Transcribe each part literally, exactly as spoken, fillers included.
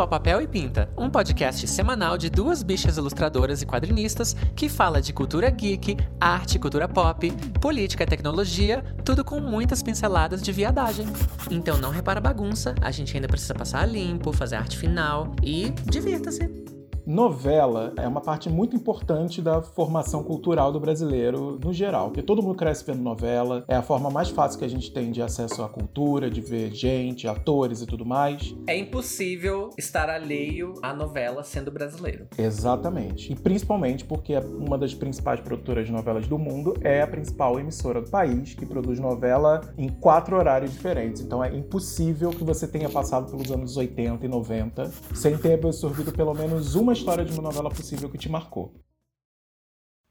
ao Papel e Pinta, um podcast semanal de duas bichas ilustradoras e quadrinistas que fala de cultura geek, arte e cultura pop, política e tecnologia, tudo com muitas pinceladas de viadagem. Então não repara a bagunça, a gente ainda precisa passar a limpo, fazer a arte final e divirta-se! Novela é uma parte muito importante da formação cultural do brasileiro no geral, porque todo mundo cresce vendo novela, é a forma mais fácil que a gente tem de acesso à cultura, de ver gente, atores e tudo mais. É impossível estar alheio à novela sendo brasileiro. Exatamente. E principalmente porque uma das principais produtoras de novelas do mundo é a principal emissora do país, que produz novela em quatro horários diferentes. Então é impossível que você tenha passado pelos anos oitenta e noventa sem ter absorvido pelo menos uma história de uma novela possível que te marcou.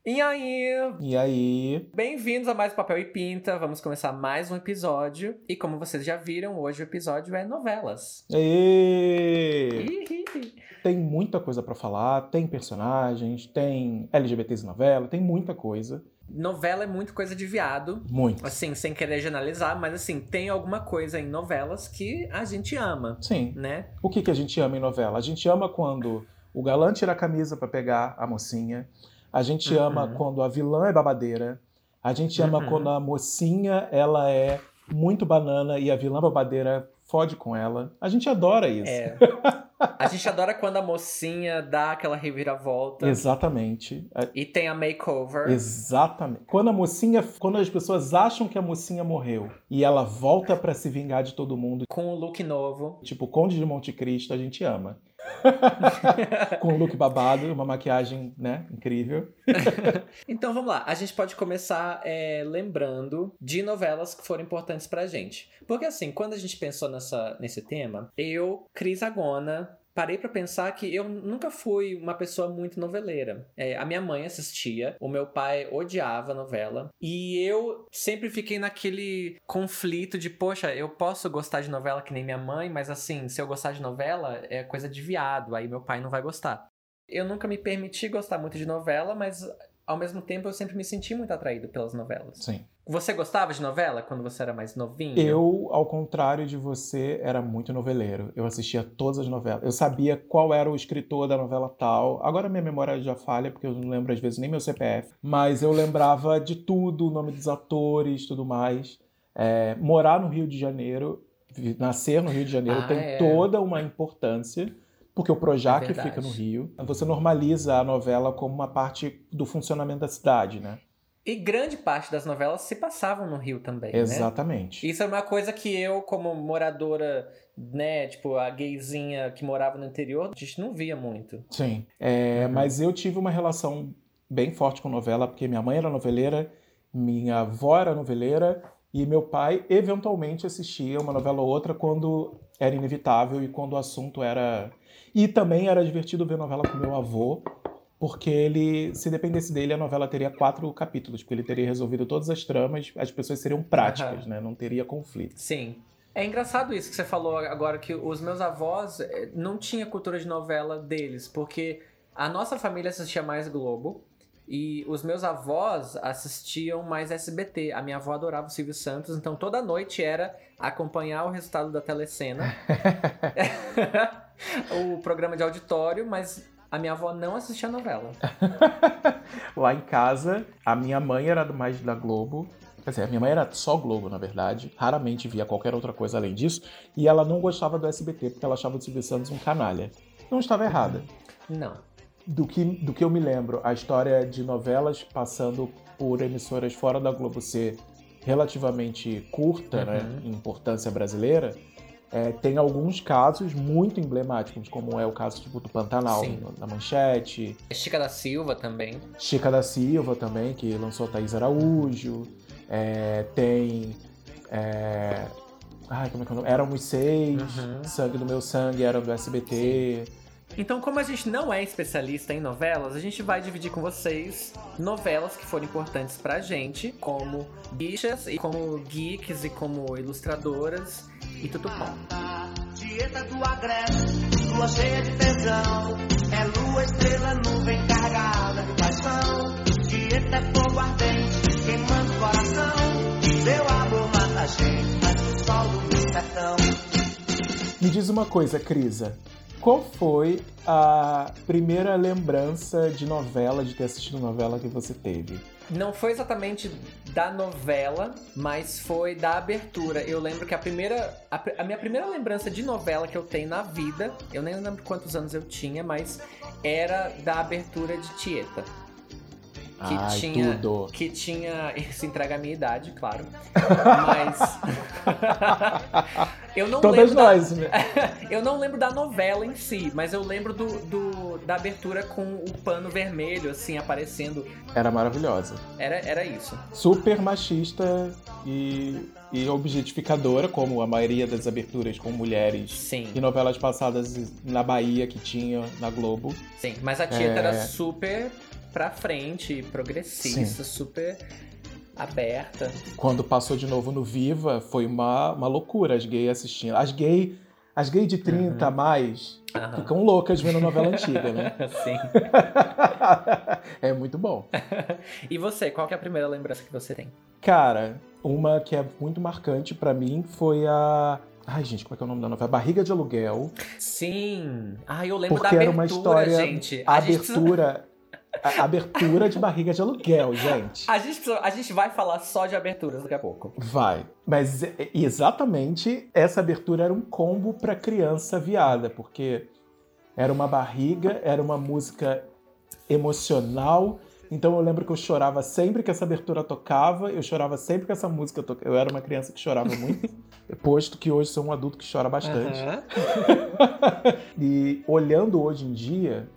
E aí? E aí? Bem-vindos a mais Papel e Pinta. Vamos começar mais um episódio. E como vocês já viram, hoje o episódio é novelas. E... Tem muita coisa pra falar. Tem personagens, tem L G B T s em novela, tem muita coisa. Novela é muito coisa de viado. Muito. Assim, sem querer generalizar, mas assim, tem alguma coisa em novelas que a gente ama. Sim. Né? O que que a gente ama em novela? A gente ama quando... o galã tira a camisa pra pegar a mocinha. A gente uhum. ama quando a vilã é babadeira. A gente ama uhum. quando a mocinha, ela é muito banana e a vilã babadeira fode com ela. A gente adora isso. É. A gente adora quando a mocinha dá aquela reviravolta. Exatamente. E tem a makeover. Exatamente. Quando a mocinha, quando as pessoas acham que a mocinha morreu e ela volta pra se vingar de todo mundo. Com o look novo. Tipo, Conde de Monte Cristo, a gente ama. Com um look babado, uma maquiagem, né, incrível. Então vamos lá, a gente pode começar é, lembrando de novelas que foram importantes pra gente. Porque assim, quando a gente pensou nessa, nesse tema, eu, Cris Agona, parei pra pensar que eu nunca fui uma pessoa muito noveleira. É, a minha mãe assistia, o meu pai odiava novela. E eu sempre fiquei naquele conflito de, poxa, eu posso gostar de novela que nem minha mãe, mas assim, se eu gostar de novela, é coisa de viado, aí meu pai não vai gostar. Eu nunca me permiti gostar muito de novela, mas ao mesmo tempo eu sempre me senti muito atraído pelas novelas. Sim. Você gostava de novela quando você era mais novinho? Eu, ao contrário de você, era muito noveleiro. Eu assistia todas as novelas. Eu sabia qual era o escritor da novela tal. Agora minha memória já falha, porque eu não lembro, às vezes, nem meu C P F. Mas eu lembrava de tudo, o nome dos atores, tudo mais. É, morar no Rio de Janeiro, nascer no Rio de Janeiro, ah, tem é. toda uma importância. Porque o Projac é fica no Rio. Você normaliza a novela como uma parte do funcionamento da cidade, né? E grande parte das novelas se passavam no Rio também, exatamente. Né? Isso é uma coisa que eu, como moradora, né, tipo, a gayzinha que morava no interior, a gente não via muito. Sim, é, uhum. mas eu tive uma relação bem forte com novela, porque minha mãe era noveleira, minha avó era noveleira, e meu pai, eventualmente, assistia uma novela ou outra quando era inevitável e quando o assunto era... E também era divertido ver novela com meu avô, porque ele, se dependesse dele, a novela teria quatro capítulos, porque ele teria resolvido todas as tramas, as pessoas seriam práticas, uhum. né? Não teria conflito. Sim. É engraçado isso que você falou agora, que os meus avós não tinham cultura de novela deles, porque a nossa família assistia mais Globo, e os meus avós assistiam mais S B T. A minha avó adorava o Silvio Santos, então toda noite era acompanhar o resultado da telecena, o programa de auditório, mas... a minha avó não assistia novela. Lá em casa, a minha mãe era mais da Globo. Quer dizer, a minha mãe era só Globo, na verdade. Raramente via qualquer outra coisa além disso. E ela não gostava do S B T, porque ela achava o Silvio Santos um canalha. Não estava errada. Não. Do que, do que eu me lembro, a história de novelas passando por emissoras fora da Globo ser relativamente curta, uhum. né, em importância brasileira... É, tem alguns casos muito emblemáticos, como é o caso tipo, do Pantanal, Sim. na Manchete. Chica da Silva também. Chica da Silva também, que lançou Thaís Araújo. É, tem... É... Ai, como é que é o nome? Éramos Seis, uhum. Sangue do Meu Sangue, era do S B T... Sim. Então, como a gente não é especialista em novelas, a gente vai dividir com vocês novelas que foram importantes pra gente, como bichas, e como geeks, e como ilustradoras, e tudo bom. Tieta do Agreste, lua cheia de tesão, é lua, estrela, nuvem carregada de paixão. Tieta é fogo ardente, queimando o coração, seu amor mata a gente, mas o sol do sertão. Me diz uma coisa, Crisa. Qual foi a primeira lembrança de novela, de ter assistido novela que você teve? Não foi exatamente da novela, mas foi da abertura. Eu lembro que a primeira... A, a minha primeira lembrança de novela que eu tenho na vida, eu nem lembro quantos anos eu tinha, mas era da abertura de Tieta. Que Ai, tinha, tudo. Que tinha... Isso entrega a minha idade, claro. Mas... eu não Todas lembro nós. Da... eu não lembro da novela em si, mas eu lembro do, do, da abertura com o pano vermelho, assim, aparecendo. Era maravilhosa. Era, era isso. Super machista e, e objetificadora, como a maioria das aberturas com mulheres. Sim. E novelas passadas na Bahia que tinha, na Globo. Sim, mas a Tieta é... era super... pra frente, progressista, Sim. super aberta. Quando passou de novo no Viva, foi uma, uma loucura as gays assistindo. As gays as gay de trinta a uhum. mais uhum. ficam loucas vendo novela antiga, né? Sim. É muito bom. E você, qual que é a primeira lembrança que você tem? Cara, uma que é muito marcante pra mim foi a... Ai, gente, como é que é o nome da novela? Barriga de Aluguel. Sim. Ah, eu lembro Porque da abertura, era uma história, gente. A abertura... Gente... A abertura de Barriga de Aluguel, gente. A gente, a gente vai falar só de aberturas daqui a pouco. Vai. Mas exatamente essa abertura era um combo pra criança viada, porque era uma barriga, era uma música emocional. Então eu lembro que eu chorava sempre que essa abertura tocava, eu chorava sempre que essa música tocava. Eu era uma criança que chorava muito, posto que hoje sou um adulto que chora bastante. Uhum. E olhando hoje em dia...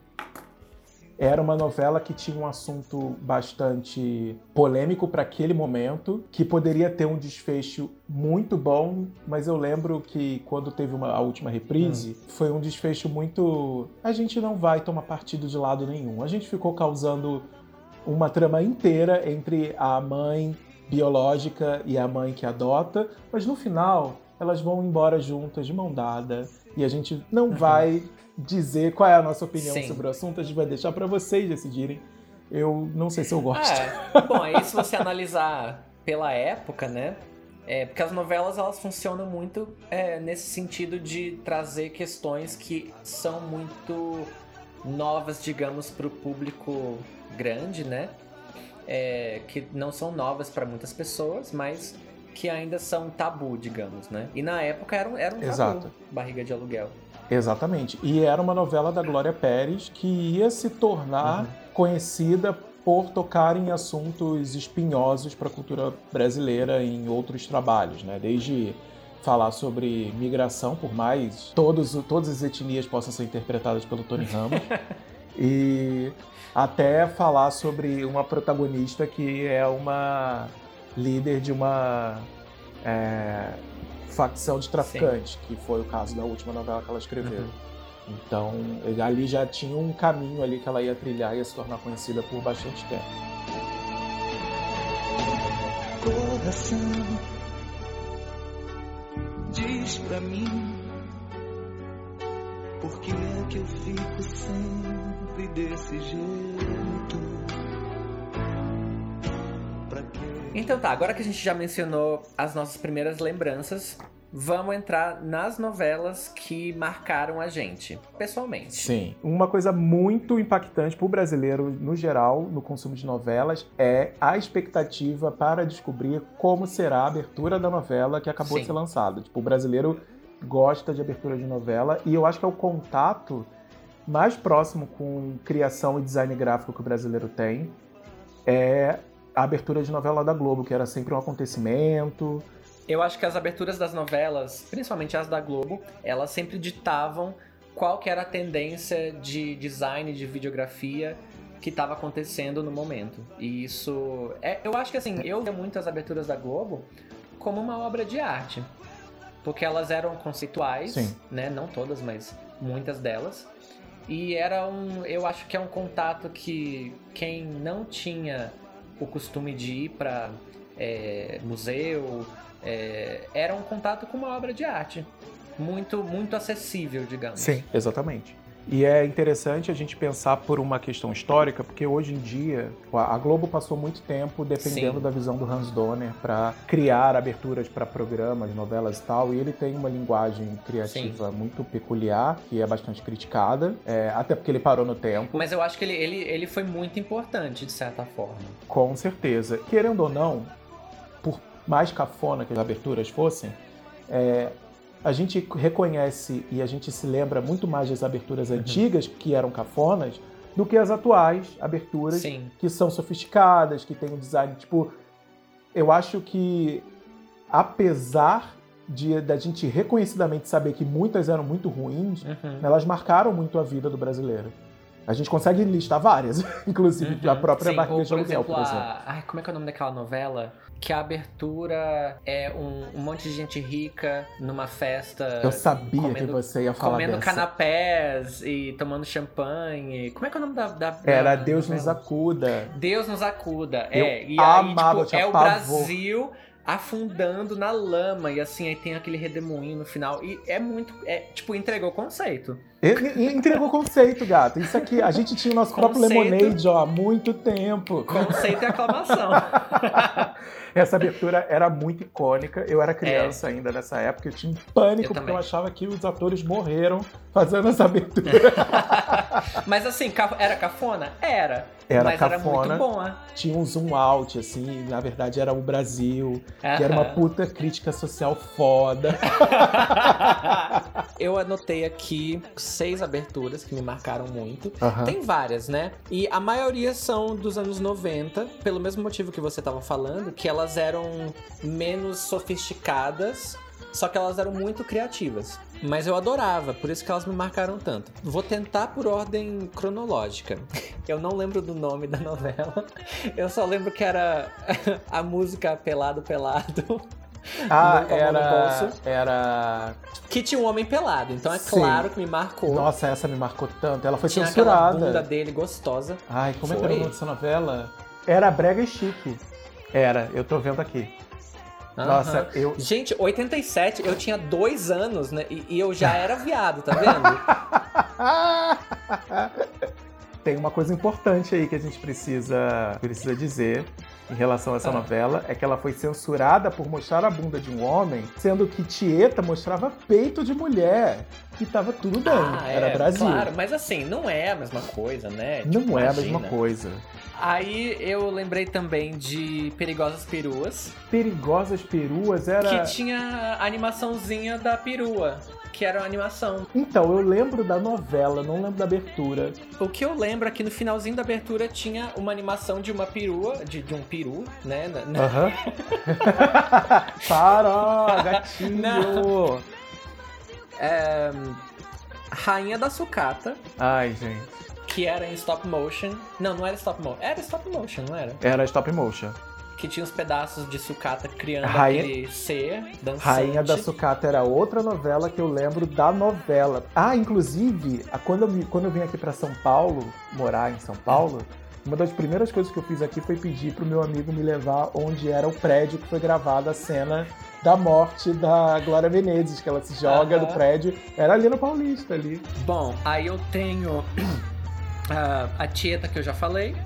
Era uma novela que tinha um assunto bastante polêmico para aquele momento, que poderia ter um desfecho muito bom, mas eu lembro que quando teve uma, a última reprise, hum. foi um desfecho muito... A gente não vai tomar partido de lado nenhum. A gente ficou causando uma trama inteira entre a mãe biológica e a mãe que adota, mas no final elas vão embora juntas, de mão dada, e a gente não vai... dizer qual é a nossa opinião Sim. sobre o assunto, a gente vai deixar pra vocês decidirem. Eu não sei se eu gosto. É. Bom, aí se você analisar pela época, né? É, porque as novelas, elas funcionam muito é, nesse sentido de trazer questões que são muito novas, digamos, pro público grande, né? É, que não são novas pra muitas pessoas, mas que ainda são tabu, digamos, né? E na época era um, era um tabu, Exato. Barriga de Aluguel. Exatamente. E era uma novela da Glória Pérez que ia se tornar uhum. conhecida por tocar em assuntos espinhosos para a cultura brasileira em outros trabalhos, né? Desde falar sobre migração, por mais todos, todas as etnias possam ser interpretadas pelo Tony Ramos, e até falar sobre uma protagonista que é uma líder de uma... É... facção de traficante, Sim. que foi o caso da última novela que ela escreveu. Uhum. Então, ali já tinha um caminho ali que ela ia trilhar e ia se tornar conhecida por bastante tempo. Coração, diz pra mim, por que é que eu fico sempre desse jeito? Então tá, agora que a gente já mencionou as nossas primeiras lembranças, vamos entrar nas novelas que marcaram a gente, pessoalmente. Sim. Uma coisa muito impactante pro brasileiro, no geral, no consumo de novelas, é a expectativa para descobrir como será a abertura da novela que acabou Sim. de ser lançada. Tipo, o brasileiro gosta de abertura de novela e eu acho que é o contato mais próximo com criação e design gráfico que o brasileiro tem é... a abertura de novela da Globo, que era sempre um acontecimento. Eu acho que as aberturas das novelas, principalmente as da Globo, elas sempre ditavam qual que era a tendência de design, de videografia que estava acontecendo no momento. E isso... É, eu acho que assim, eu via muito as aberturas da Globo como uma obra de arte. Porque elas eram conceituais, Sim. né? Não todas, mas muitas delas. E era um... Eu acho que é um contato que quem não tinha... o costume de ir para é, museu, é, era um contato com uma obra de arte, muito, muito acessível, digamos. Sim, exatamente. E é interessante a gente pensar por uma questão histórica, porque hoje em dia a Globo passou muito tempo dependendo Sim. da visão do Hans Donner para criar aberturas para programas, novelas e tal, e ele tem uma linguagem criativa Sim. muito peculiar, que é bastante criticada, é, até porque ele parou no tempo. Mas eu acho que ele, ele, ele foi muito importante, de certa forma. Com certeza. Querendo ou não, por mais cafona que as aberturas fossem, é, a gente reconhece e a gente se lembra muito mais das aberturas uhum. antigas, que eram cafonas, do que as atuais aberturas, Sim. que são sofisticadas, que têm um design, tipo... Eu acho que, apesar de da gente reconhecidamente saber que muitas eram muito ruins, uhum. elas marcaram muito a vida do brasileiro. A gente consegue listar várias, inclusive uhum. a própria Sim, Barriga de Aluguel, por exemplo. A... Ai, como é que é o nome daquela novela? Que a abertura é um, um monte de gente rica numa festa... Eu sabia comendo, que você ia falar comendo dessa. Comendo canapés e tomando champanhe. Como é que é o nome da... da Era da Deus novela? Nos Acuda. Deus Nos Acuda, Eu é. E amava, aí, tipo, é o Brasil afundando na lama, e assim, aí tem aquele redemoinho no final, e é muito, é, tipo, entregou o conceito. Entregou o conceito, gato. Isso aqui, a gente tinha o nosso conceito, próprio Lemonade, ó, há muito tempo. Conceito e aclamação. Essa abertura era muito icônica. Eu era criança é. ainda nessa época, eu tinha um pânico, eu porque também. eu achava que os atores morreram fazendo essa abertura. Mas assim, era cafona? Era. Era Mas cafona, era muito boa. Tinha um zoom out, assim, na verdade era o Brasil, uh-huh. que era uma puta crítica social foda. Eu anotei aqui seis aberturas que me marcaram muito. Uhum. Tem várias, né? E a maioria são dos anos noventa, pelo mesmo motivo que você tava falando, que elas eram menos sofisticadas, só que elas eram muito criativas. Mas eu adorava, por isso que elas me marcaram tanto. Vou tentar por ordem cronológica. Eu não lembro do nome da novela, eu só lembro que era a música Pelado, Pelado. Ah, era, era... Que tinha um homem pelado, então é Sim. claro que me marcou. Nossa, essa me marcou tanto, ela foi tinha censurada. Tinha aquela bunda dele gostosa. Ai, como foi. É que era o nome dessa novela? Era Brega e Chique. Era, eu tô vendo aqui. Uhum. Nossa, eu... Gente, oitenta e sete, eu tinha dois anos, né? E, e eu já era viado, tá vendo? Tem uma coisa importante aí que a gente precisa, precisa dizer em relação a essa ah. novela, é que ela foi censurada por mostrar a bunda de um homem, sendo que Tieta mostrava peito de mulher, que tava tudo bem, ah, era é, Brasil. Claro, mas assim, não é a mesma coisa, né? Tipo, não é a mesma coisa. Aí eu lembrei também de Perigosas Peruas. Perigosas Peruas era... Que tinha a animaçãozinha da perua, que era uma animação. Então, eu lembro da novela, não lembro da abertura. O que eu lembro é que no finalzinho da abertura tinha uma animação de uma perua, de, de um peru, né? Aham. Uhum. Para, gatinho! Não. É... Rainha da Sucata. Ai, gente. Que era em stop motion. Não, não era stop motion. Era stop motion, não era? Era stop motion. Que tinha uns pedaços de sucata criando Rainha... aquele ser dançante. Rainha da Sucata era outra novela que eu lembro da novela. Ah, inclusive, quando eu, quando eu vim aqui pra São Paulo, morar em São Paulo, uma das primeiras coisas que eu fiz aqui foi pedir pro meu amigo me levar onde era o prédio que foi gravada a cena da morte da Glória Menezes, que ela se joga do uhum. prédio. Era ali no Paulista, ali. Bom, aí eu tenho a, a Tieta, que eu já falei.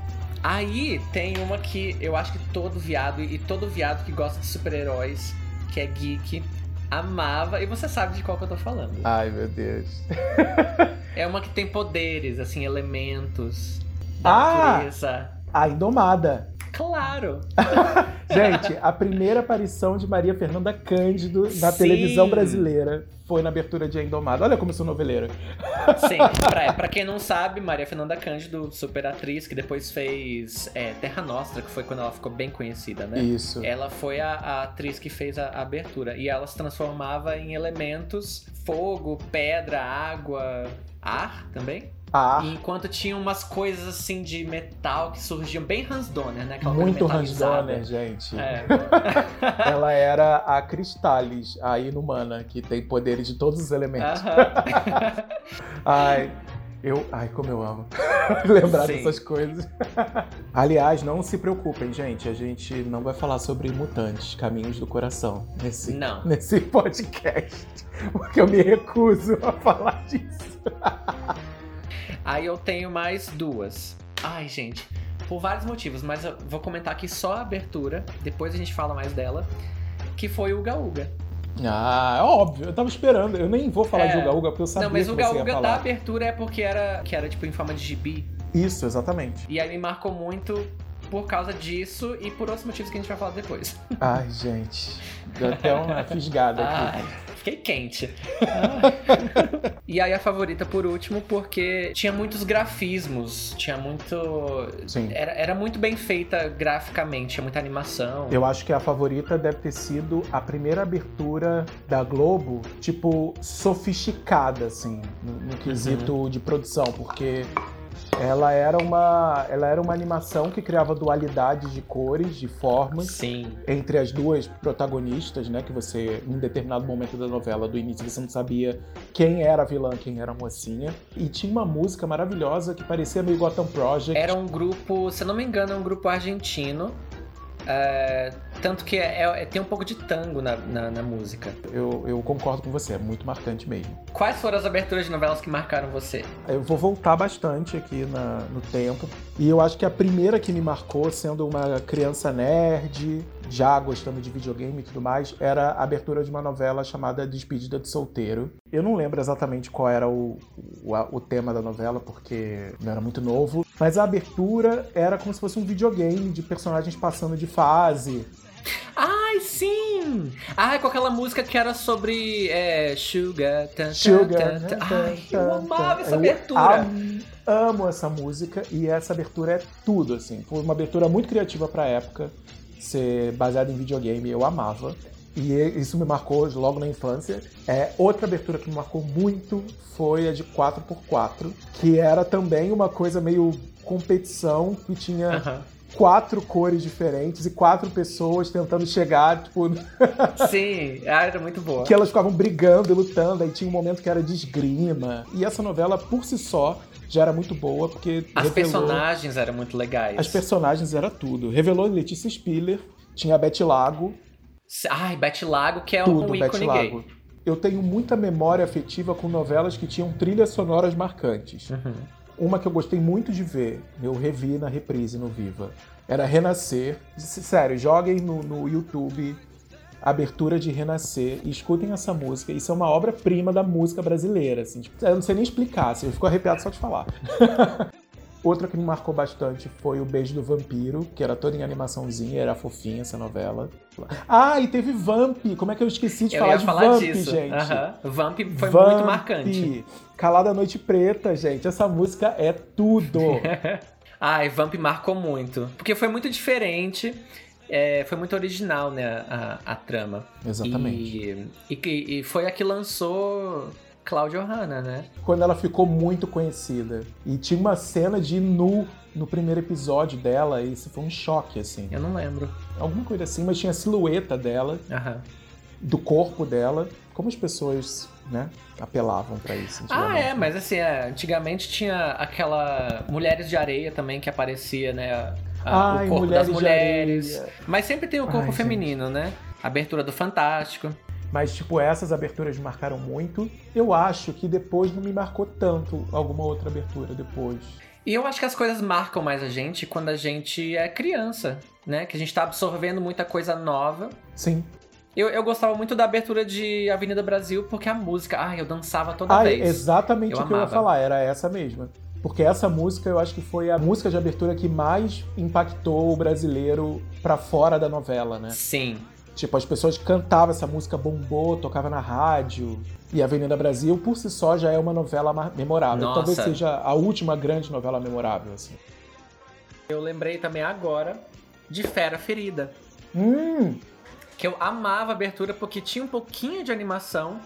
Aí tem uma que eu acho que todo viado e todo viado que gosta de super-heróis, que é geek, amava. E você sabe de qual que eu tô falando. Ai, meu Deus. É uma que tem poderes, assim, elementos da ah, natureza. A Indomada. Claro. Gente, a primeira aparição de Maria Fernanda Cândido na Sim. televisão brasileira foi na abertura de A Indomada. Olha como eu sou noveleira. Sim, pra, pra quem não sabe, Maria Fernanda Cândido, super atriz, que depois fez é, Terra Nostra, que foi quando ela ficou bem conhecida, né? Isso. Ela foi a, a atriz que fez a, a abertura. E ela se transformava em elementos, fogo, pedra, água, ar também. Ah. Enquanto tinha umas coisas assim de metal que surgiam bem Hans Donner, né? Aquela muito Hans Donner, gente. É. Ela era a Cristalis, a inumana, que tem poderes de todos os elementos. Uh-huh. Ai, eu, ai, como eu amo lembrar Sim. dessas coisas. Aliás, não se preocupem, gente. A gente não vai falar sobre mutantes, caminhos do coração, nesse, não. nesse podcast, porque eu me recuso a falar disso. Aí eu tenho mais duas. Ai, gente, por vários motivos, mas eu vou comentar aqui só a abertura, depois a gente fala mais dela, que foi o Uga Uga. Ah, óbvio, eu tava esperando, eu nem vou falar é, de Uga Uga, porque eu sabia que você ia falar. Não, mas o Uga Uga da abertura é porque era, que era tipo em forma de gibi. Isso, exatamente. E aí me marcou muito por causa disso e por outros motivos que a gente vai falar depois. Ai, gente, deu até uma fisgada aqui. Ai. Fiquei quente. Ah. E aí a favorita por último, porque tinha muitos grafismos, tinha muito... Sim. Era, era muito bem feita graficamente, tinha muita animação. Eu acho que a favorita deve ter sido a primeira abertura da Globo, tipo, sofisticada, assim, no, no quesito uhum. de produção, porque... Ela era, uma, ela era uma animação que criava dualidades de cores, de formas. Sim. Entre as duas protagonistas, né? Que você, em determinado momento da novela, do início, você não sabia quem era a vilã, quem era a mocinha. E tinha uma música maravilhosa que parecia meio Gotham Project. Era um grupo, se eu não me engano, é um grupo argentino. É, tanto que é, é, tem um pouco de tango na, na, na música. Eu, eu concordo com você, é muito marcante mesmo. Quais foram as aberturas de novelas que marcaram você? Eu vou voltar bastante aqui na, no tempo. E eu acho que a primeira que me marcou, sendo uma criança nerd, já gostando de videogame e tudo mais, era a abertura de uma novela chamada Despedida de Solteiro. Eu não lembro exatamente qual era o, o, o tema da novela, porque eu era muito novo. Mas a abertura era como se fosse um videogame de personagens passando de fase. Ai, sim! Ai, com aquela música que era sobre... É, sugar... Tan, sugar... Tan, tan, tan, ai, tan, eu amava tan, essa abertura! Am, amo essa música, e essa abertura é tudo, assim. Foi uma abertura muito criativa pra época, ser baseada em videogame, eu amava. E isso me marcou logo na infância. É, outra abertura que me marcou muito foi a de quatro por quatro, que era também uma coisa meio competição, que tinha uh-huh. quatro cores diferentes e quatro pessoas tentando chegar, tipo... Sim, era muito boa. Que elas ficavam brigando e lutando, aí tinha um momento que era de esgrima. E essa novela, por si só, já era muito boa, porque... As revelou... personagens eram muito legais. As personagens eram tudo. Revelou Letícia Spiller, tinha a Betty Lago... Ai, Betty Lago, que é Tudo, um ícone gay. Eu tenho muita memória afetiva com novelas que tinham trilhas sonoras marcantes. Uhum. Uma que eu gostei muito de ver, eu revi na reprise no Viva, era Renascer. Sério, joguem no, no YouTube abertura de Renascer e escutem essa música. Isso é uma obra-prima da música brasileira. Assim. Eu não sei nem explicar, assim, eu fico arrepiado só de falar. Outra que me marcou bastante foi o Beijo do Vampiro, que era toda em animaçãozinha, era fofinha essa novela. Ah, e teve Vamp! Como é que eu esqueci de eu falar ia de falar Vamp, disso. gente? Uhum. Vamp foi Vamp. muito marcante. Calada Noite Preta, gente. Essa música é tudo! Ai, Vamp marcou muito. Porque foi muito diferente, é, foi muito original, né, a, a trama. Exatamente. E, e, e foi a que lançou... Cláudia Hanna, né? Quando ela ficou muito conhecida. E tinha uma cena de nu no primeiro episódio dela, e isso foi um choque, assim. Eu não lembro. Alguma coisa assim, mas tinha a silhueta dela, uhum. do corpo dela. Como as pessoas, né, apelavam pra isso. Ah, é, mas assim, é, antigamente tinha aquela Mulheres de Areia também, que aparecia, né, a, Ai, o corpo mulheres das mulheres. Mas sempre tem o corpo Ai, feminino, gente. né? Abertura do Fantástico. Mas, tipo, essas aberturas me marcaram muito. Eu acho que depois não me marcou tanto alguma outra abertura depois. E eu acho que as coisas marcam mais a gente quando a gente é criança, né? Que a gente tá absorvendo muita coisa nova. Sim. Eu, eu gostava muito da abertura de Avenida Brasil porque a música... Ai, eu dançava toda ai, vez. Exatamente eu o que amava. eu ia falar. Era essa mesma. Porque essa música, eu acho que foi a música de abertura que mais impactou o brasileiro pra fora da novela, né? Sim. Tipo, as pessoas cantavam essa música, bombou, tocava na rádio. E Avenida Brasil, por si só, já é uma novela memorável. Nossa. Talvez seja a última grande novela memorável, assim. Eu lembrei também agora de Fera Ferida. Hum! Que eu amava a abertura porque tinha um pouquinho de animação.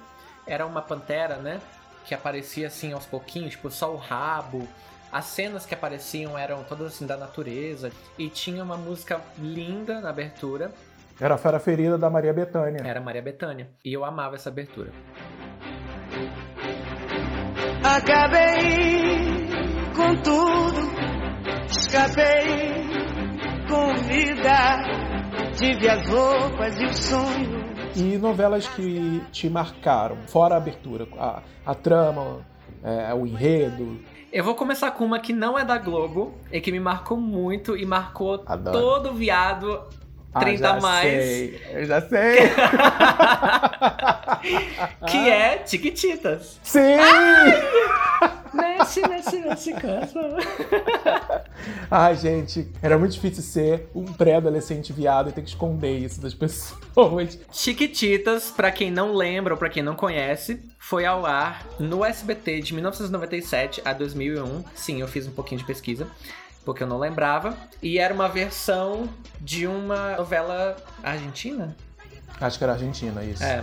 Era uma pantera, né? Que aparecia assim aos pouquinhos, tipo, só o rabo. As cenas que apareciam eram todas assim da natureza. E tinha uma música linda na abertura. Era a Fera Ferida da Maria Bethânia. Era Maria Bethânia. E eu amava essa abertura. Acabei com tudo, escapei com vida, tive as roupas e o sonho. E novelas que te marcaram, fora a abertura, a, a trama, é, o enredo... Eu vou começar com uma que não é da Globo e que me marcou muito e marcou Adoro. todo viado trinta ah, já mais. Sei. Eu já sei. Que é Chiquititas. Sim! Ai! Mexe, mexe, mexe, cansa. Ai, gente, era muito difícil ser um pré-adolescente viado e ter que esconder isso das pessoas. Chiquititas, pra quem não lembra ou pra quem não conhece, foi ao ar no S B T de mil novecentos e noventa e sete a dois mil e um. Sim, eu fiz um pouquinho de pesquisa, porque eu não lembrava. E era uma versão de uma novela argentina? Acho que era argentina, isso. É.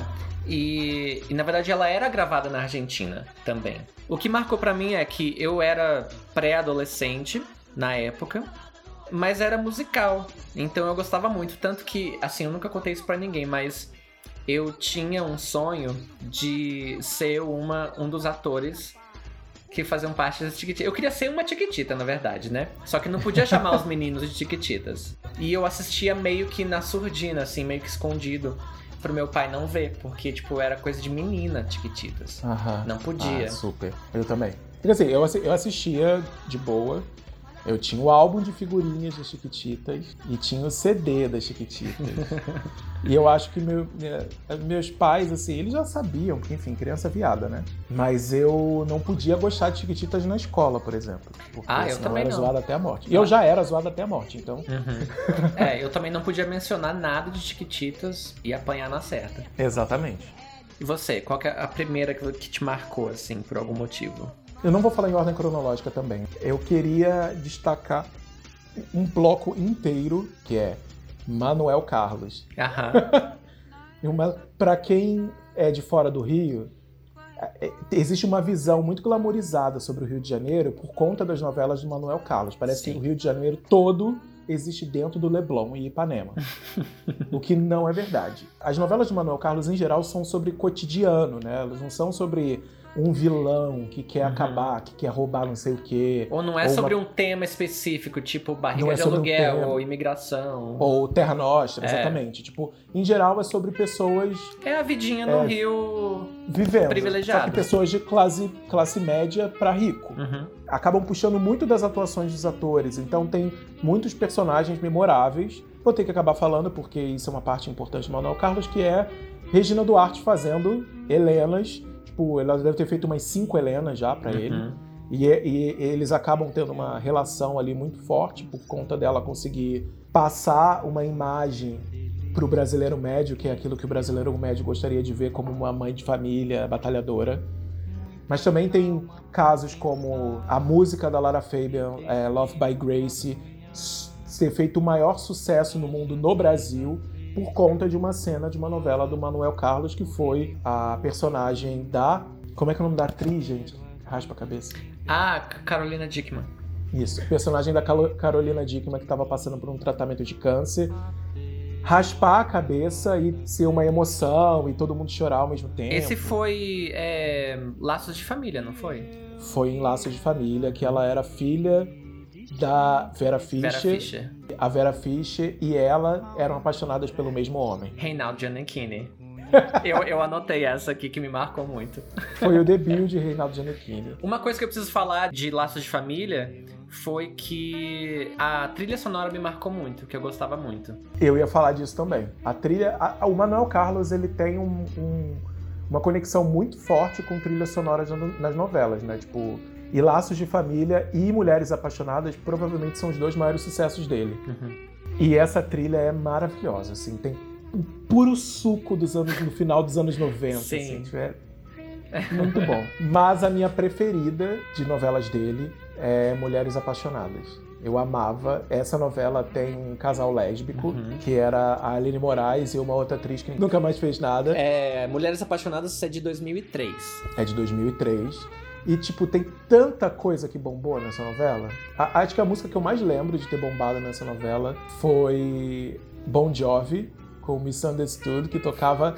E, e, na verdade, ela era gravada na Argentina também. O que marcou pra mim é que eu era pré-adolescente na época, mas era musical. Então eu gostava muito. Tanto que, assim, eu nunca contei isso pra ninguém, mas eu tinha um sonho de ser uma, um dos atores que faziam parte das Chiquititas. Eu queria ser uma Chiquitita, na verdade, né? Só que não podia chamar os meninos de Chiquititas. E eu assistia meio que na surdina, assim, meio que escondido, pro meu pai não ver, porque, tipo, era coisa de menina, Chiquititas. Aham. Não podia. Ah, super. Eu também. Porque, assim, eu, assi- eu assistia de boa. Eu tinha o álbum de figurinhas das Chiquititas e tinha o C D das Chiquititas. E eu acho que meu, minha, meus pais, assim, eles já sabiam, porque, enfim, criança viada, né? Mas eu não podia gostar de Chiquititas na escola, por exemplo. Porque, ah, eu senão também eu era não. zoado até a morte. E eu já era zoado até a morte, então... Uhum. É, eu também não podia mencionar nada de Chiquititas e apanhar na certa. Exatamente. E você, qual que é a primeira que te marcou, assim, por algum motivo? Eu não vou falar em ordem cronológica também. Eu queria destacar um bloco inteiro, que é Manuel Carlos. Uhum. Para quem é de fora do Rio, existe uma visão muito glamorizada sobre o Rio de Janeiro por conta das novelas do Manuel Carlos. Parece Sim. que o Rio de Janeiro todo existe dentro do Leblon e Ipanema. O que não é verdade. As novelas de Manuel Carlos, em geral, são sobre cotidiano, né? Elas não são sobre um vilão que quer uhum. acabar, que quer roubar não sei o quê. Ou não é ou sobre uma... um tema específico, tipo Barriga é de Aluguel, um ou imigração. Ou Terra Nostra, é. exatamente. Tipo, em geral é sobre pessoas... É a vidinha é, no Rio vivendo, privilegiado. Só que pessoas de classe, classe média pra rico. Uhum. Acabam puxando muito das atuações dos atores, então tem muitos personagens memoráveis. Vou ter que acabar falando, porque isso é uma parte importante do Manuel Carlos, que é Regina Duarte fazendo Helenas. Ela deve ter feito umas cinco Helenas já pra uhum. ele. E, e eles acabam tendo uma relação ali muito forte por conta dela conseguir passar uma imagem pro brasileiro médio, que é aquilo que o brasileiro médio gostaria de ver como uma mãe de família batalhadora. Mas também tem casos como a música da Lara Fabian, é, Love by Grace, ter feito o maior sucesso no mundo no Brasil, por conta de uma cena de uma novela do Manuel Carlos, que foi a personagem da... Como é que é o nome da atriz, gente? Raspa a cabeça. Ah, Carolina Dickmann. Isso, personagem da Calo- Carolina Dickmann, que estava passando por um tratamento de câncer. Raspar a cabeça e ser uma emoção, e todo mundo chorar ao mesmo tempo. Esse foi é, Laços de Família, não foi? Foi em Laços de Família, que ela era filha... da Vera Fischer. Vera Fischer. A Vera Fischer e ela eram apaixonadas pelo mesmo homem. Reynaldo Gianecchini. eu, eu anotei essa aqui que me marcou muito. Foi o debut de Reynaldo Gianecchini. Uma coisa que eu preciso falar de Laços de Família foi que a trilha sonora me marcou muito, que eu gostava muito. Eu ia falar disso também. A trilha... A, o Manuel Carlos, ele tem um, um, uma conexão muito forte com trilhas sonoras nas novelas, né? Tipo... E Laços de Família e Mulheres Apaixonadas provavelmente são os dois maiores sucessos dele. Uhum. E essa trilha é maravilhosa, assim, tem o puro suco dos anos, no final dos anos noventa, Sim. assim, é muito bom. Mas a minha preferida de novelas dele é Mulheres Apaixonadas. Eu amava. Essa novela tem um casal lésbico, uhum. que era a Aline Moraes e uma outra atriz que nunca mais fez nada. É, Mulheres Apaixonadas é de dois mil e três. É de dois mil e três. E, tipo, tem tanta coisa que bombou nessa novela. A, acho que a música que eu mais lembro de ter bombado nessa novela foi Bon Jovi, com Misunderstood, que tocava...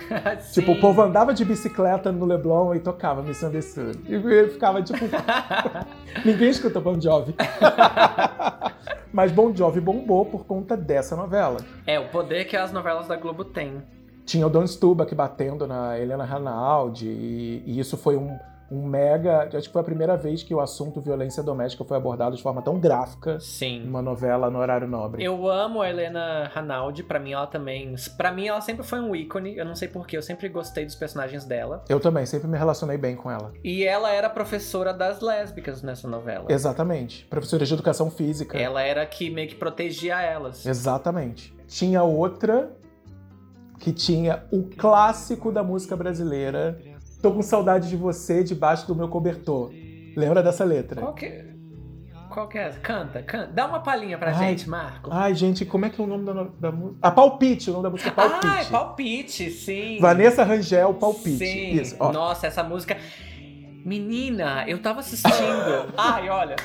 tipo, o povo andava de bicicleta no Leblon e tocava Misunderstood. E eu ficava, tipo... Ninguém escuta Bon Jovi. Mas Bon Jovi bombou por conta dessa novela. É, o poder que as novelas da Globo têm. Tinha o Don Stubach batendo na Helena Ranaldi, e, e isso foi um... um mega... Acho que foi a primeira vez que o assunto violência doméstica foi abordado de forma tão gráfica. Sim. Numa novela no horário nobre. Eu amo a Helena Ranaldi, pra mim ela também... Pra mim ela sempre foi um ícone, eu não sei porquê, eu sempre gostei dos personagens dela. Eu também, sempre me relacionei bem com ela. E ela era professora das lésbicas nessa novela. Exatamente, professora de educação física. Ela era que meio que protegia elas. Exatamente. Tinha outra que tinha o clássico da música brasileira... Tô com saudade de você debaixo do meu cobertor. Lembra dessa letra? Qual que, Qual que é? Canta, canta. Dá uma palhinha pra ai, gente, Marco. Ai, gente, como é que é o nome da, da música? A Palpite, o nome da música é Palpite. Ah, é Palpite, sim. Vanessa Rangel, Palpite. Sim. Isso, ó. Nossa, essa música... Menina, eu tava assistindo... Ai, olha...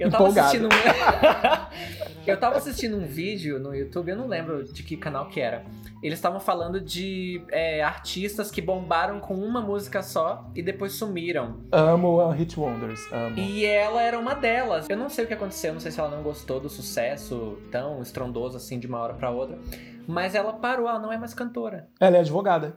Eu tava, assistindo um... eu tava assistindo um vídeo no YouTube, eu não lembro de que canal que era. Eles estavam falando de é, artistas que bombaram com uma música só e depois sumiram. Amo One Hit Wonders, amo. E ela era uma delas. Eu não sei o que aconteceu, não sei se ela não gostou do sucesso tão estrondoso assim de uma hora pra outra. Mas ela parou, ela não é mais cantora. Ela é advogada.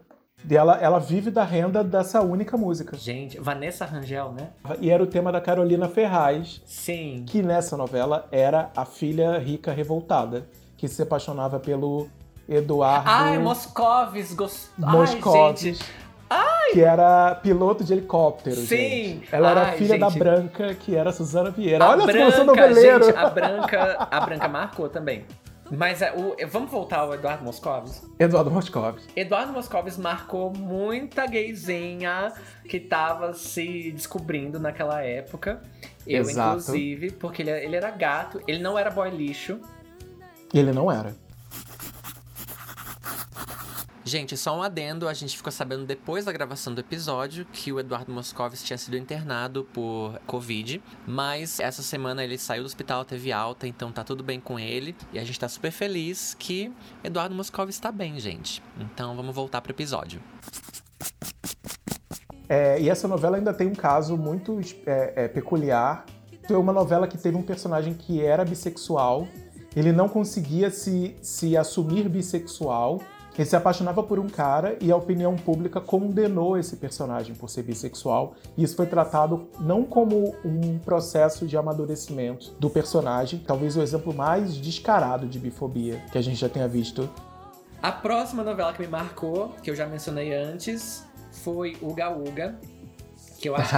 E ela, ela vive da renda dessa única música. Gente, Vanessa Rangel, né? E era o tema da Carolina Ferraz. Sim. Que nessa novela era a filha rica revoltada, que se apaixonava pelo Eduardo... Ai, Moscovitz, gost... Moscovitz. Ai, gente. Que era piloto de helicóptero, sim. Gente. Ela era ai, filha gente. da Branca, que era Suzana Vieira. A Olha Branca, a solução noveleira. Gente, a Branca, a Branca marcou também. Mas o, vamos voltar ao Eduardo Moscovitz? Eduardo Moscovitz. Eduardo Moscovitz marcou muita gayzinha que tava se descobrindo naquela época. Eu, exato, inclusive, porque ele, ele era gato, ele não era boy lixo. Ele não era. Gente, só um adendo, a gente ficou sabendo depois da gravação do episódio que o Eduardo Moscovitz tinha sido internado por Covid, mas essa semana ele saiu do hospital, teve alta, então tá tudo bem com ele, e a gente tá super feliz que Eduardo Moscovitz tá bem, gente. Então vamos voltar pro episódio. É, e essa novela ainda tem um caso muito é, é, peculiar. Foi uma novela que teve um personagem que era bissexual, ele não conseguia se, se assumir bissexual. Ele se apaixonava por um cara e a opinião pública condenou esse personagem por ser bissexual. E isso foi tratado não como um processo de amadurecimento do personagem, talvez o exemplo mais descarado de bifobia que a gente já tenha visto. A próxima novela que me marcou, que eu já mencionei antes, foi Uga Uga, que eu acho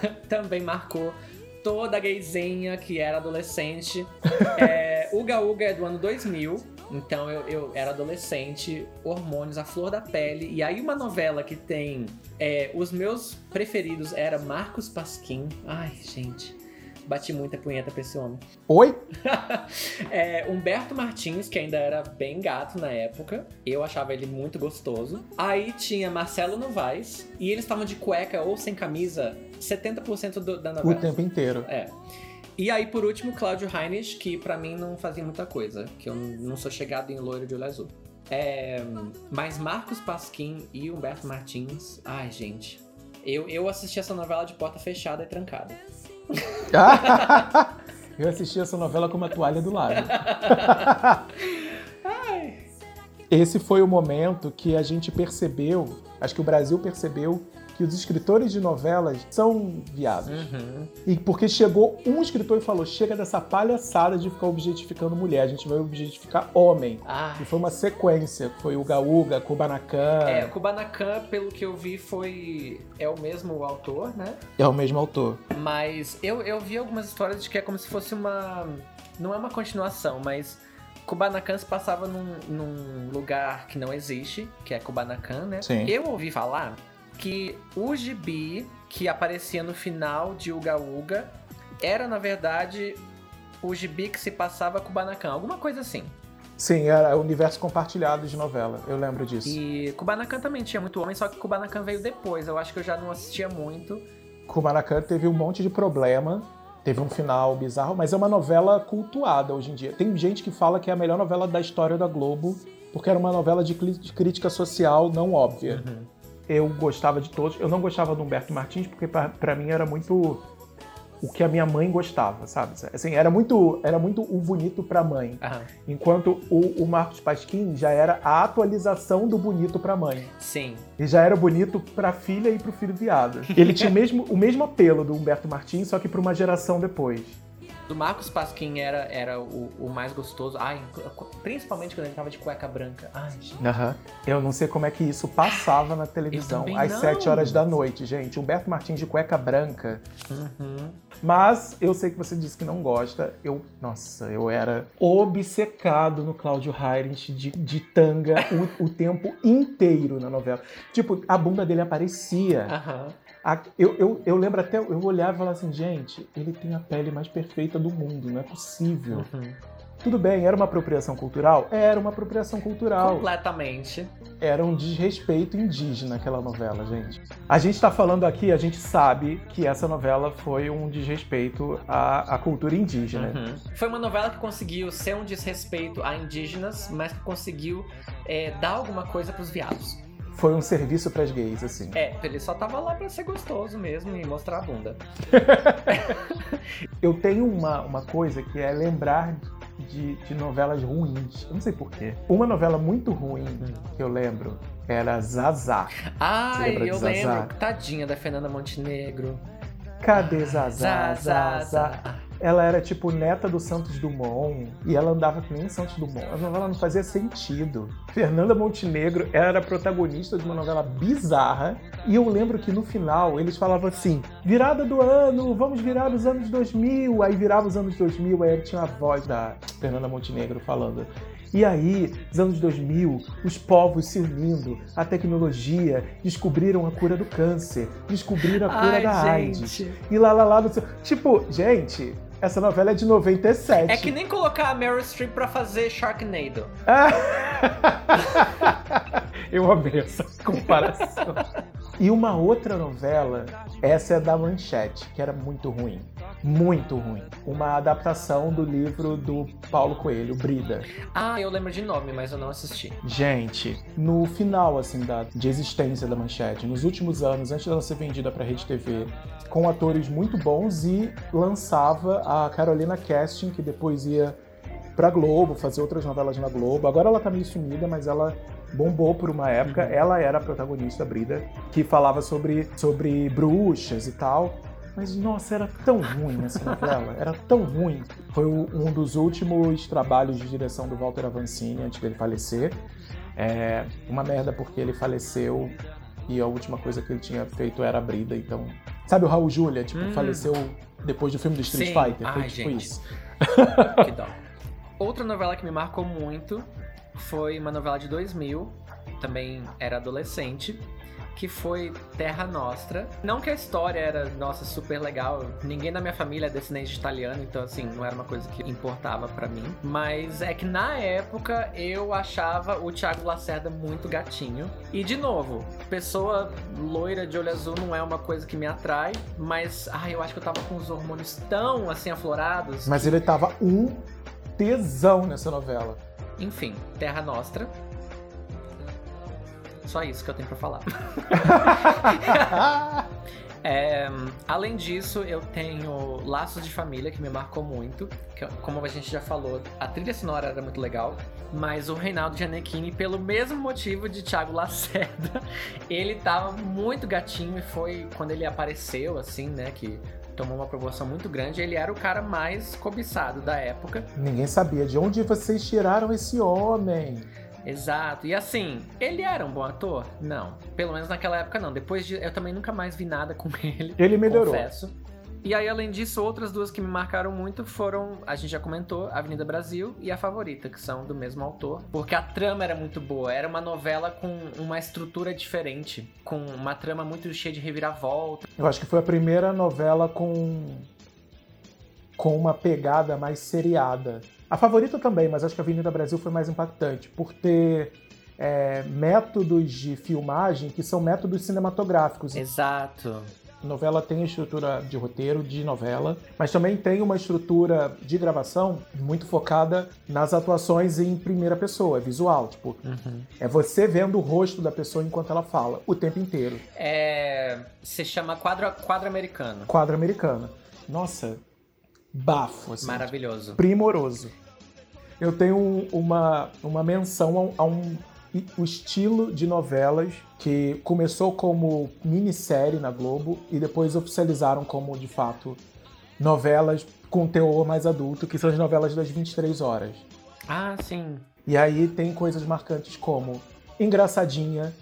que t- também marcou toda a gayzinha que era adolescente. É, Uga Uga é do ano dois mil. Então eu, eu era adolescente, hormônios, a flor da pele. E aí uma novela que tem... É, os meus preferidos era Marcos Pasquim. Ai, gente, bati muita punheta pra esse homem. Oi? é, Humberto Martins, que ainda era bem gato na época. Eu achava ele muito gostoso. Aí tinha Marcelo Novaes. E eles estavam de cueca ou sem camisa setenta por cento do, da novela. O tempo inteiro. É. E aí, por último, Cláudio Heinrich, que pra mim não fazia muita coisa, que eu não sou chegado em loiro de olho azul. É, mas Marcos Pasquim e Humberto Martins... Ai, gente, eu, eu assisti essa novela de porta fechada e trancada. Eu assisti essa novela com uma toalha do lado. Ai. Esse foi o momento que a gente percebeu, acho que o Brasil percebeu, que os escritores de novelas são viados. Uhum. E porque chegou um escritor e falou, chega dessa palhaçada de ficar objetificando mulher, a gente vai objetificar homem. Ah. E foi uma sequência, foi Uga Uga, Kubanacan... É, Kubanacan, pelo que eu vi, foi... É o mesmo autor, né? É o mesmo autor. Mas eu, eu vi algumas histórias de que é como se fosse uma... Não é uma continuação, mas... Kubanacan se passava num, num lugar que não existe, que é Kubanacan, né? Sim. Eu ouvi falar... que o gibi que aparecia no final de Uga Uga era, na verdade, o gibi que se passava com o Kubanacan, alguma coisa assim. Sim, era o universo compartilhado de novela, eu lembro disso. E Kubanacan também tinha muito homem, só que Kubanacan veio depois, eu acho que eu já não assistia muito. Kubanacan teve um monte de problema, teve um final bizarro, mas é uma novela cultuada hoje em dia. Tem gente que fala que é a melhor novela da história da Globo, porque era uma novela de crítica social não óbvia. Uhum. Eu gostava de todos. Eu não gostava do Humberto Martins, porque pra, pra mim era muito o que a minha mãe gostava, sabe? Assim, era muito, era muito o bonito pra mãe. Aham. Enquanto o, o Marcos Pasquim já era a atualização do bonito pra mãe. Sim. E já era bonito pra filha e pro filho viado. Ele tinha mesmo, o mesmo apelo do Humberto Martins, só que pra uma geração depois. Do Marcos Pasquim era, era o, o mais gostoso. Ai, principalmente quando ele tava de cueca branca. Ai, gente. Uhum. Eu não sei como é que isso passava na televisão às sete horas da noite, gente. Humberto Martins de cueca branca. Uhum. Mas eu sei que você disse que não gosta. Eu, nossa, eu era obcecado no Cláudio Heinrich de, de tanga o, o tempo inteiro na novela. Tipo, a bunda dele aparecia. Uhum. Eu, eu, eu lembro até, eu olhava e falava assim, gente, ele tem a pele mais perfeita do mundo, não é possível. Uhum. Tudo bem, era uma apropriação cultural? Era uma apropriação cultural. Completamente. Era um desrespeito indígena aquela novela, gente. A gente tá falando aqui, a gente sabe que essa novela foi um desrespeito à, à cultura indígena. Uhum. Foi uma novela que conseguiu ser um desrespeito a indígenas, mas que conseguiu é, dar alguma coisa pros viados. Foi um serviço pras gays, assim. É, ele só tava lá pra ser gostoso mesmo e mostrar a bunda. Eu tenho uma, uma coisa que é lembrar de, de novelas ruins. Eu não sei porquê. Uma novela muito ruim hum. que eu lembro era Zaza. Ai, eu Zaza? lembro. Tadinha da Fernanda Montenegro. Cadê Zaza? Zaza, Zaza. Ela era tipo neta do Santos Dumont e ela andava que nem Santos Dumont. A novela não fazia sentido. Fernanda Montenegro era protagonista de uma novela bizarra e eu lembro que no final eles falavam assim, virada do ano, vamos virar os anos dois mil. Aí virava os anos dois mil, aí tinha a voz da Fernanda Montenegro falando... E aí, nos anos dois mil, os povos se unindo, a tecnologia, descobriram a cura do câncer, descobriram a cura Ai, da gente. AIDS. E lá, lá, lá... Tipo, gente, essa novela é de noventa e sete. É que nem colocar a Meryl Streep pra fazer Sharknado. Eu amei essa comparação. E uma outra novela, essa é da Manchete, que era muito ruim. Muito ruim. Uma adaptação do livro do Paulo Coelho, Brida. Ah, eu lembro de nome, mas eu não assisti. Gente, no final, assim, da, de existência da Manchete, nos últimos anos, antes dela ser vendida pra Rede T V, com atores muito bons, e lançava a Carolina Casting, que depois ia pra Globo, fazer outras novelas na Globo. Agora ela tá meio sumida, mas ela... bombou por uma época, uhum. Ela era a protagonista, Brida, que falava sobre, sobre bruxas e tal. Mas, nossa, era tão ruim essa novela, era tão ruim. Foi um dos últimos trabalhos de direção do Walter Avancini, antes dele falecer. É uma merda porque ele faleceu e a última coisa que ele tinha feito era a Brida, então... Sabe o Raul Júlia, tipo, hum. faleceu depois do filme do Street Sim. Fighter? Ai, foi tipo gente. Isso. Que dó. Outra novela que me marcou muito... foi uma novela de dois mil, também era adolescente, que foi Terra Nostra. Não que a história era, nossa, super legal, ninguém na minha família é descendente de italiano, então assim, não era uma coisa que importava pra mim. Mas é que na época eu achava o Thiago Lacerda muito gatinho. E de novo, pessoa loira de olho azul não é uma coisa que me atrai, mas ai, eu acho que eu tava com os hormônios tão assim aflorados. Mas que... ele tava um tesão nessa novela. Enfim, Terra Nostra. Só isso que eu tenho pra falar. É, além disso, eu tenho Laços de Família, que me marcou muito. Que, como a gente já falou, a trilha sonora era muito legal. Mas o Reynaldo Gianecchini, pelo mesmo motivo de Thiago Lacerda, ele tava muito gatinho e foi quando ele apareceu, assim, né, que... tomou uma proporção muito grande, ele era o cara mais cobiçado da época. Ninguém sabia de onde vocês tiraram esse homem. Exato, e assim, ele era um bom ator? Não, pelo menos naquela época não. Depois de, eu também nunca mais vi nada com ele. Ele melhorou. Confesso. E aí, além disso, outras duas que me marcaram muito foram, a gente já comentou, Avenida Brasil e A Favorita, que são do mesmo autor. Porque a trama era muito boa, era uma novela com uma estrutura diferente, com uma trama muito cheia de reviravolta. Eu acho que foi a primeira novela com, com uma pegada mais seriada. A Favorita também, mas acho que a Avenida Brasil foi mais impactante, por ter... é, métodos de filmagem que são métodos cinematográficos. Exato. A novela tem estrutura de roteiro, de novela, mas também tem uma estrutura de gravação muito focada nas atuações em primeira pessoa, é visual, tipo, uhum. É você vendo o rosto da pessoa enquanto ela fala, o tempo inteiro. É... se chama quadro, quadro americano. Quadro americano. nossa, bafo. Assim, maravilhoso. Primoroso. Eu tenho uma, uma menção a um, a um estilo de novelas que começou como minissérie na Globo e depois oficializaram como, de fato, novelas com teor mais adulto, que são as novelas das vinte e três horas. Ah, sim. E aí tem coisas marcantes como Engraçadinha,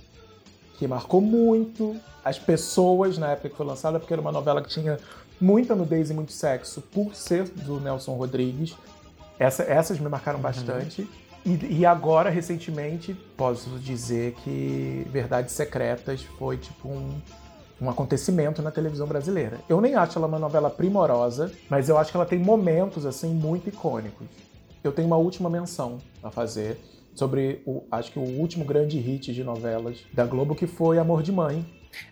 que marcou muito as pessoas na época que foi lançada, porque era uma novela que tinha muita nudez e muito sexo, por ser do Nelson Rodrigues. Essa, essas me marcaram uhum. bastante. E, e agora, recentemente, posso dizer que Verdades Secretas foi tipo um, um acontecimento na televisão brasileira. Eu nem acho ela uma novela primorosa, mas eu acho que ela tem momentos assim muito icônicos. Eu tenho uma última menção a fazer sobre, o, acho que o último grande hit de novelas da Globo, que foi Amor de Mãe.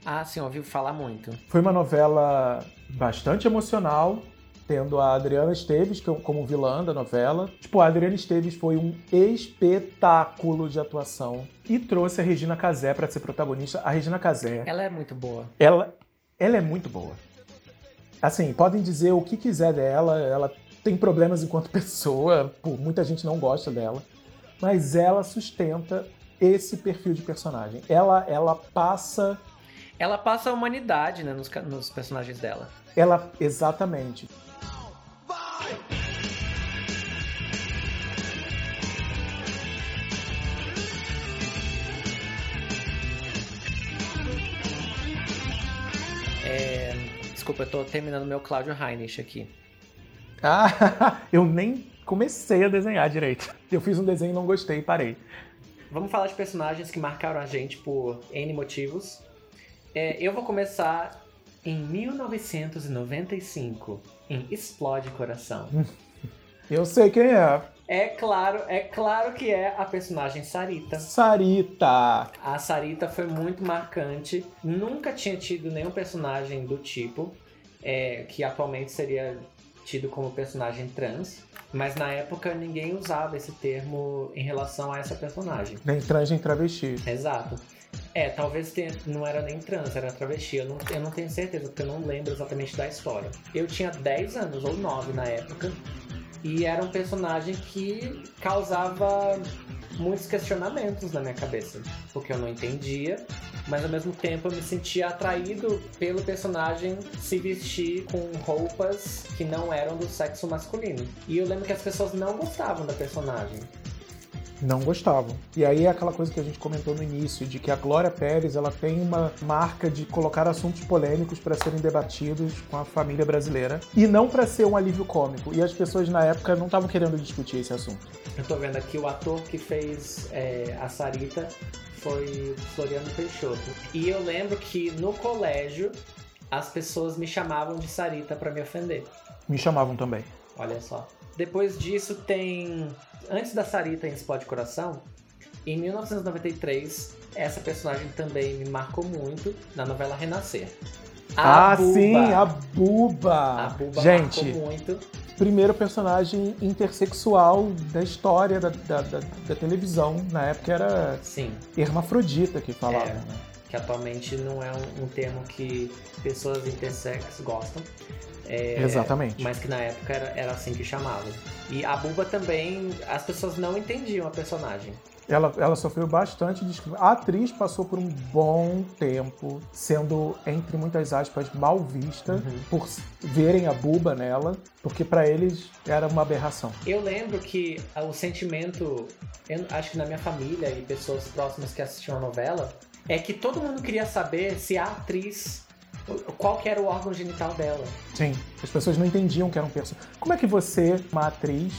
Ah, sim, ouvi falar muito. Foi uma novela bastante emocional, tendo a Adriana Esteves como vilã da novela. Tipo, a Adriana Esteves foi um espetáculo de atuação e trouxe a Regina Casé para ser protagonista. A Regina Casé... Ela é muito boa. Ela, ela é muito boa. Assim, podem dizer o que quiser dela, ela tem problemas enquanto pessoa, pô, muita gente não gosta dela, mas ela sustenta esse perfil de personagem. Ela, ela passa... Ela passa a humanidade, né, nos, nos personagens dela. Ela, exatamente. Vai! É, desculpa, eu tô terminando meu Cláudio Heinrich aqui. Ah, eu nem comecei a desenhar direito. Eu fiz um desenho e não gostei e parei. Vamos falar de personagens que marcaram a gente por N motivos. É, eu vou começar em mil novecentos e noventa e cinco, em Explode Coração. Eu sei quem é. É claro, é claro que é a personagem Sarita. Sarita! A Sarita foi muito marcante. Nunca tinha tido nenhum personagem do tipo, é, que atualmente seria tido como personagem trans, mas na época ninguém usava esse termo em relação a essa personagem. Nem trans, nem travesti. Exato. É, talvez tenha, não era nem trans, era travesti, eu não, eu não tenho certeza, porque eu não lembro exatamente da história. Eu tinha dez anos, ou nove na época, e era um personagem que causava muitos questionamentos na minha cabeça, porque eu não entendia, mas ao mesmo tempo eu me sentia atraído pelo personagem se vestir com roupas que não eram do sexo masculino. E eu lembro que as pessoas não gostavam da personagem. Não gostavam. E aí é aquela coisa que a gente comentou no início, de que a Glória Pérez, ela tem uma marca de colocar assuntos polêmicos para serem debatidos com a família brasileira, e não para ser um alívio cômico. E as pessoas na época não estavam querendo discutir esse assunto. Eu tô vendo aqui o ator que fez é, a Sarita foi Floriano Peixoto. E eu lembro que no colégio as pessoas me chamavam de Sarita para me ofender. Me chamavam também. Olha só. Depois disso tem... Antes da Sarita em Explode Coração, em mil novecentos e noventa e três, essa personagem também me marcou muito na novela Renascer. A ah, Buba. Sim, a Buba! A Buba Gente, marcou muito. Primeiro personagem intersexual da história da, da, da, da televisão. Na época era sim. hermafrodita que falava. É, né? Que atualmente não é um, um termo que pessoas intersex gostam. É, exatamente. Mas que na época era, era assim que chamavam. E a Buba também, as pessoas não entendiam a personagem. Ela, ela sofreu bastante discriminação. A atriz passou por um bom tempo sendo, entre muitas aspas, mal vista uhum. por verem a Buba nela, porque pra eles era uma aberração. Eu lembro que o sentimento, eu acho que na minha família e pessoas próximas que assistiam a novela, é que todo mundo queria saber se a atriz... Qual que era o órgão genital dela? Sim, as pessoas não entendiam que era um personagem. Como é que você, uma atriz,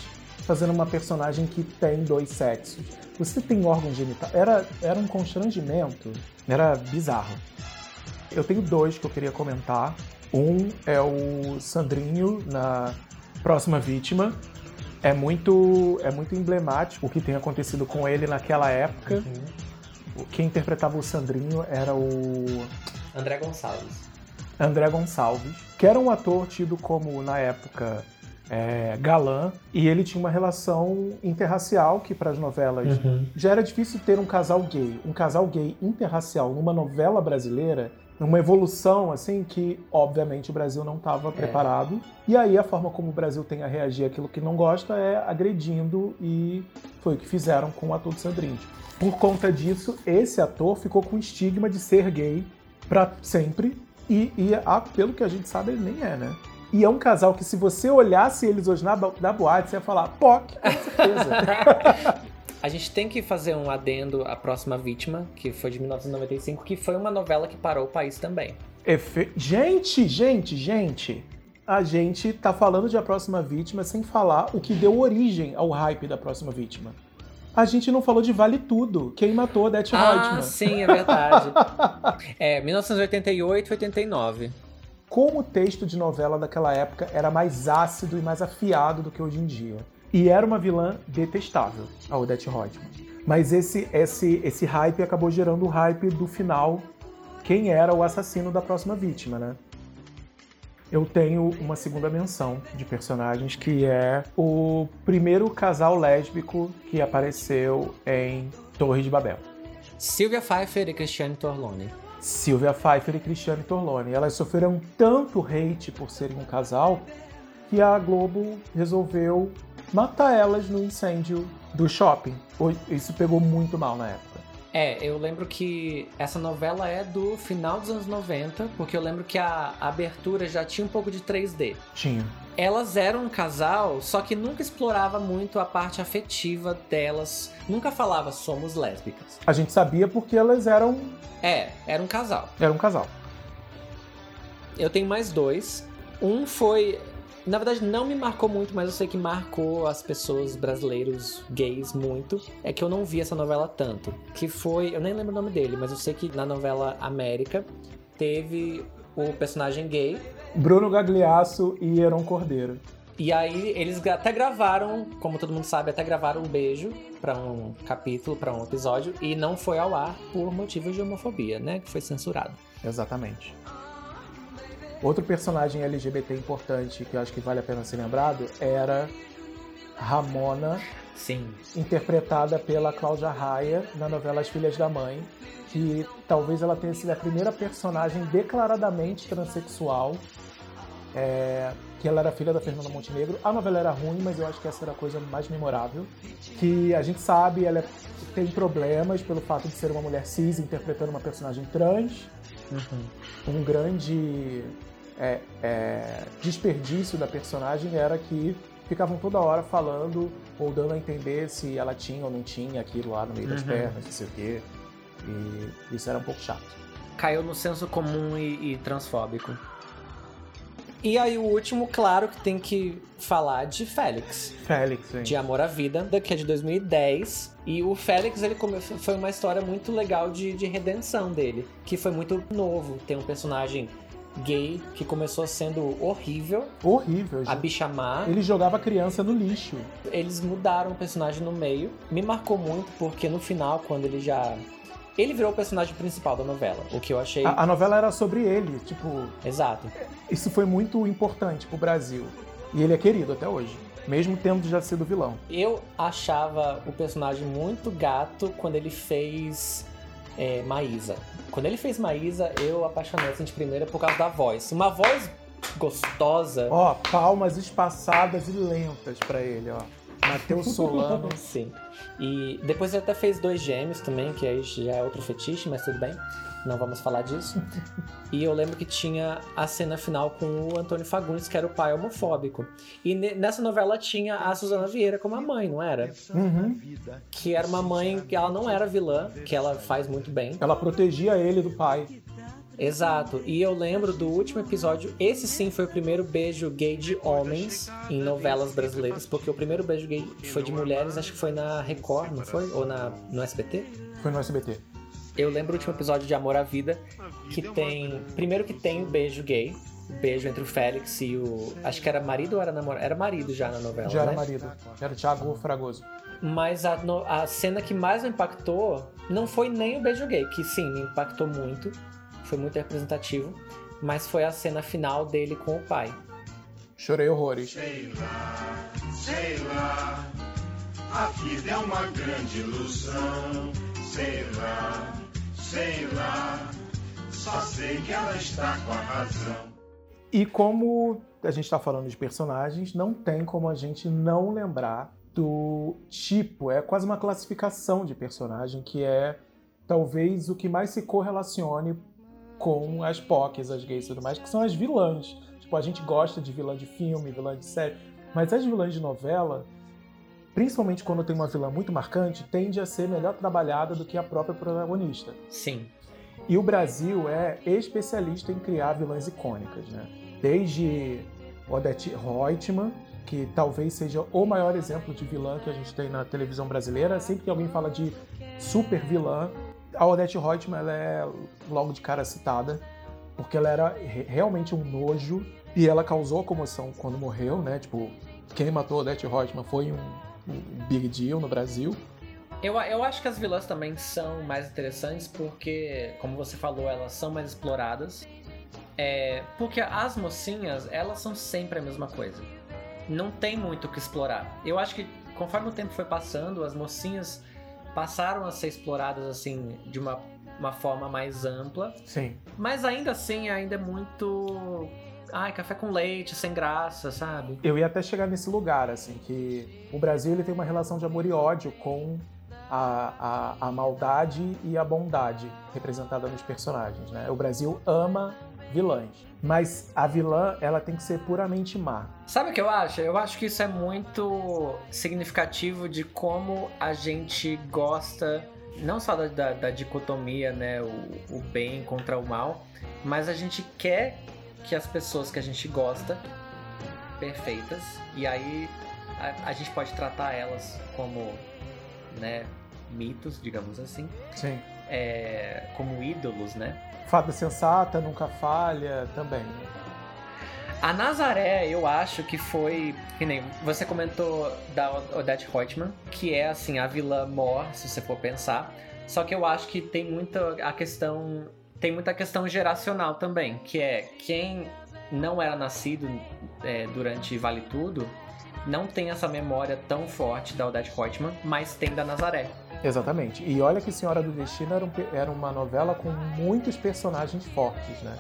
fazendo uma personagem que tem dois sexos, você tem órgão genital? Era, era um constrangimento, era bizarro. Eu tenho dois que eu queria comentar. Um é o Sandrinho, na Próxima Vítima. É muito, é muito emblemático o que tem acontecido com ele naquela época. Uhum. Quem interpretava o Sandrinho era o... André Gonçalves. André Gonçalves, que era um ator tido como, na época, é, galã, e ele tinha uma relação interracial, que para as novelas uhum. já era difícil ter um casal gay. Um casal gay interracial numa novela brasileira uma evolução, assim, que obviamente o Brasil não estava é. preparado. E aí a forma como o Brasil tem a reagir àquilo que não gosta é agredindo, e foi o que fizeram com o ator do Sandrinho. Por conta disso, esse ator ficou com o estigma de ser gay pra sempre, e, e a, pelo que a gente sabe, ele nem é, né? E é um casal que, se você olhasse eles hoje na, na boate, você ia falar, P O C, com certeza. A gente tem que fazer um adendo à Próxima Vítima, que foi de mil novecentos e noventa e cinco, que foi uma novela que parou o país também. Efe... Gente, gente, gente, a gente tá falando de A Próxima Vítima sem falar o que deu origem ao hype da Próxima Vítima. A gente não falou de Vale Tudo, quem matou a Betty Lago. Ah, sim, é verdade. É, mil novecentos e oitenta e oito, oitenta e nove. Como o texto de novela daquela época era mais ácido e mais afiado do que hoje em dia. E era uma vilã detestável, a Odete Roitman. Mas esse, esse, esse hype acabou gerando o hype do final, quem era o assassino da Próxima Vítima, né? Eu tenho uma segunda menção de personagens, que é o primeiro casal lésbico que apareceu em Torre de Babel. Silvia Pfeiffer e Cristiane Torlone. Silvia Pfeiffer e Cristiane Torlone. Elas sofreram tanto hate por serem um casal que a Globo resolveu matar elas no incêndio do shopping. Isso pegou muito mal na época. É, eu lembro que essa novela é do final dos anos noventa, porque eu lembro que a abertura já tinha um pouco de três D. Tinha. Elas eram um casal, só que nunca explorava muito a parte afetiva delas. Nunca falava, somos lésbicas. A gente sabia porque elas eram... É, era um casal. Era um casal. Eu tenho mais dois. Um foi... Na verdade, não me marcou muito, mas eu sei que marcou as pessoas brasileiras gays muito. É que eu não vi essa novela tanto. Que foi... Eu nem lembro o nome dele, mas eu sei que na novela América teve o personagem gay. Bruno Gagliasso e Heron Cordeiro. E aí eles até gravaram, como todo mundo sabe, até gravaram um beijo pra um capítulo, pra um episódio. E não foi ao ar por motivos de homofobia, né? Que foi censurado. Exatamente. Outro personagem L G B T importante, que eu acho que vale a pena ser lembrado, era Ramona, sim, interpretada pela Cláudia Raia na novela As Filhas da Mãe, que talvez ela tenha sido a primeira personagem declaradamente transexual, é, que ela era filha da Fernanda Montenegro. A novela era ruim, mas eu acho que essa era a coisa mais memorável, que a gente sabe, ela tem problemas pelo fato de ser uma mulher cis interpretando uma personagem trans. Uhum. Um grande é, é, desperdício da personagem era que ficavam toda hora falando ou dando a entender se ela tinha ou não tinha aquilo lá no meio, uhum, das pernas, não sei o quê. E isso era um pouco chato. Caiu no senso comum e, e transfóbico. E aí o último, claro, que tem que falar de Félix. Félix, hein? De Amor à Vida, que é de dois mil e dez. E o Félix, ele come... foi uma história muito legal de, de redenção dele, que foi muito novo. Tem um personagem gay que começou sendo horrível. Horrível, gente. A bicha má. Ele jogava a criança no lixo. Eles mudaram o personagem no meio. Me marcou muito, porque no final, quando ele já... Ele virou o personagem principal da novela, o que eu achei... A, a novela era sobre ele, tipo... Exato. Isso foi muito importante pro Brasil. E ele é querido até hoje, mesmo tendo já sido vilão. Eu achava o personagem muito gato quando ele fez é, Maísa. Quando ele fez Maísa, eu apaixonei assim de primeira por causa da voz. Uma voz gostosa... Ó, palmas espaçadas e lentas pra ele, ó. Matheus Solano. Sim. E depois ele até fez Dois Gêmeos também, que aí já é outro fetiche, mas tudo bem, não vamos falar disso. E eu lembro que tinha a cena final com o Antônio Fagundes, que era o pai homofóbico. E nessa novela tinha a Suzana Vieira como a mãe, não era? Uhum. Que era uma mãe que ela não era vilã, que ela faz muito bem. Ela protegia ele do pai. Exato, e eu lembro do último episódio, esse sim foi o primeiro beijo gay de homens em novelas brasileiras, porque o primeiro beijo gay foi de mulheres, acho que foi na Record, não foi? Ou na, no S B T? Foi no S B T. Eu lembro o último episódio de Amor à Vida, que tem... Primeiro que tem o beijo gay, o beijo entre o Félix e o... Acho que era marido ou era namorado? Era marido já na novela, já, né? Já era marido, era o Thiago Fragoso. Mas a, a cena que mais me impactou não foi nem o beijo gay, que sim, me impactou muito. Foi muito representativo, mas foi a cena final dele com o pai. Chorei horrores. Sei lá, sei lá, a vida é uma grande ilusão. Sei lá, sei lá, Só sei que ela está com a razão. E como a gente está falando de personagens, não tem como a gente não lembrar do tipo. É quase uma classificação de personagem que é talvez o que mais se correlacione com as P O Cs, as gays e tudo mais, que são as vilãs. Tipo, a gente gosta de vilã de filme, vilã de série, mas as vilãs de novela, principalmente quando tem uma vilã muito marcante, tende a ser melhor trabalhada do que a própria protagonista. Sim. E o Brasil é especialista em criar vilãs icônicas, né? Desde Odete Roitman, que talvez seja o maior exemplo de vilã que a gente tem na televisão brasileira. Sempre que alguém fala de super vilã, a Odete Roitman, ela é logo de cara citada, porque ela era realmente um nojo e ela causou comoção quando morreu, né? Tipo, quem matou a Odete Roitman foi um, um big deal no Brasil. Eu, eu acho que as vilãs também são mais interessantes porque, como você falou, elas são mais exploradas. É, porque as mocinhas, elas são sempre a mesma coisa. Não tem muito o que explorar. Eu acho que, conforme o tempo foi passando, as mocinhas passaram a ser exploradas, assim, de uma, uma forma mais ampla. Sim. Mas ainda assim, ainda é muito... Ai, café com leite, sem graça, sabe? Eu ia até chegar nesse lugar, assim, que o Brasil ele tem uma relação de amor e ódio com... A, a, a maldade e a bondade representada nos personagens, né? O Brasil ama vilãs, mas a vilã, ela tem que ser puramente má. Sabe o que eu acho? Eu acho que isso é muito significativo de como a gente gosta, não só da, da, da dicotomia, né? O, o bem contra o mal, mas a gente quer que as pessoas que a gente gosta, perfeitas, e aí a, a gente pode tratar elas como... né, mitos, digamos assim. Sim. É, como ídolos, né? Fada sensata, nunca falha, também. A Nazaré, eu acho que foi... Que nem você comentou da Odete Roitman, que é, assim, a vilã mor, se você for pensar. Só que eu acho que tem muita a questão... Tem muita questão geracional também, que é quem não era nascido é, durante Vale Tudo... Não tem essa memória tão forte da Odete Roitman, mas tem da Nazaré. Exatamente. E olha que Senhora do Destino era, um, era uma novela com muitos personagens fortes, né?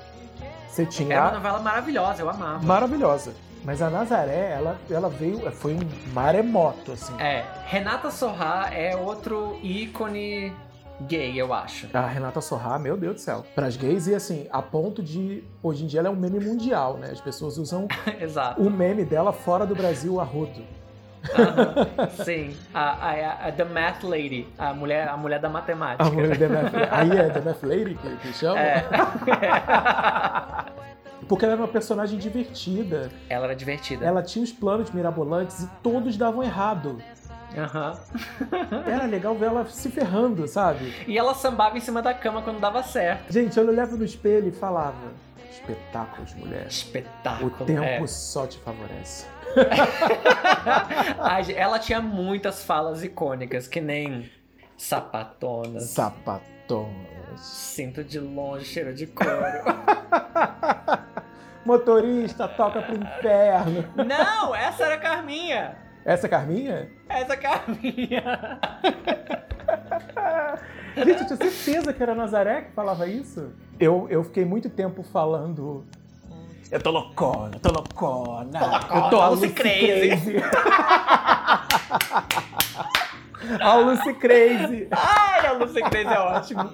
Você tinha... Era uma novela maravilhosa, eu amava. Maravilhosa. Mas a Nazaré, ela, ela veio... Foi um maremoto, assim. É. Renata Sorrah é outro ícone gay, eu acho. A Renata Sorrah, meu Deus do céu. Pras gays, e assim, a ponto de... Hoje em dia ela é um meme mundial, né? As pessoas usam Exato. O meme dela fora do Brasil a rodo. Uh-huh. Sim. A, a, a The Math Lady. A mulher, a mulher da matemática. A mulher da Math Lady. Aí é The Math Lady que, que chama? É. Porque ela era uma personagem divertida. Ela era divertida. Ela tinha os planos mirabolantes e todos davam errado. Uhum. Era legal ver ela se ferrando, sabe? E ela sambava em cima da cama quando dava certo. Gente, eu olhava no espelho e falava: espetáculos, mulher. Espetáculo. O tempo é. Só te favorece. Ela tinha muitas falas icônicas, que nem sapatonas. Sapatonas. Cinto de longe, cheiro de couro. Motorista, toca pro inferno. Não, essa era a Carminha. Essa Carminha? Essa Carminha! Gente, eu tinha certeza que era a Nazaré que falava isso. Eu, eu fiquei muito tempo falando... Eu tô loucona, eu tô loucona, eu tô a Lucy Crazy. A Lucy Crazy. Ai, a Lucy Crazy é ótimo.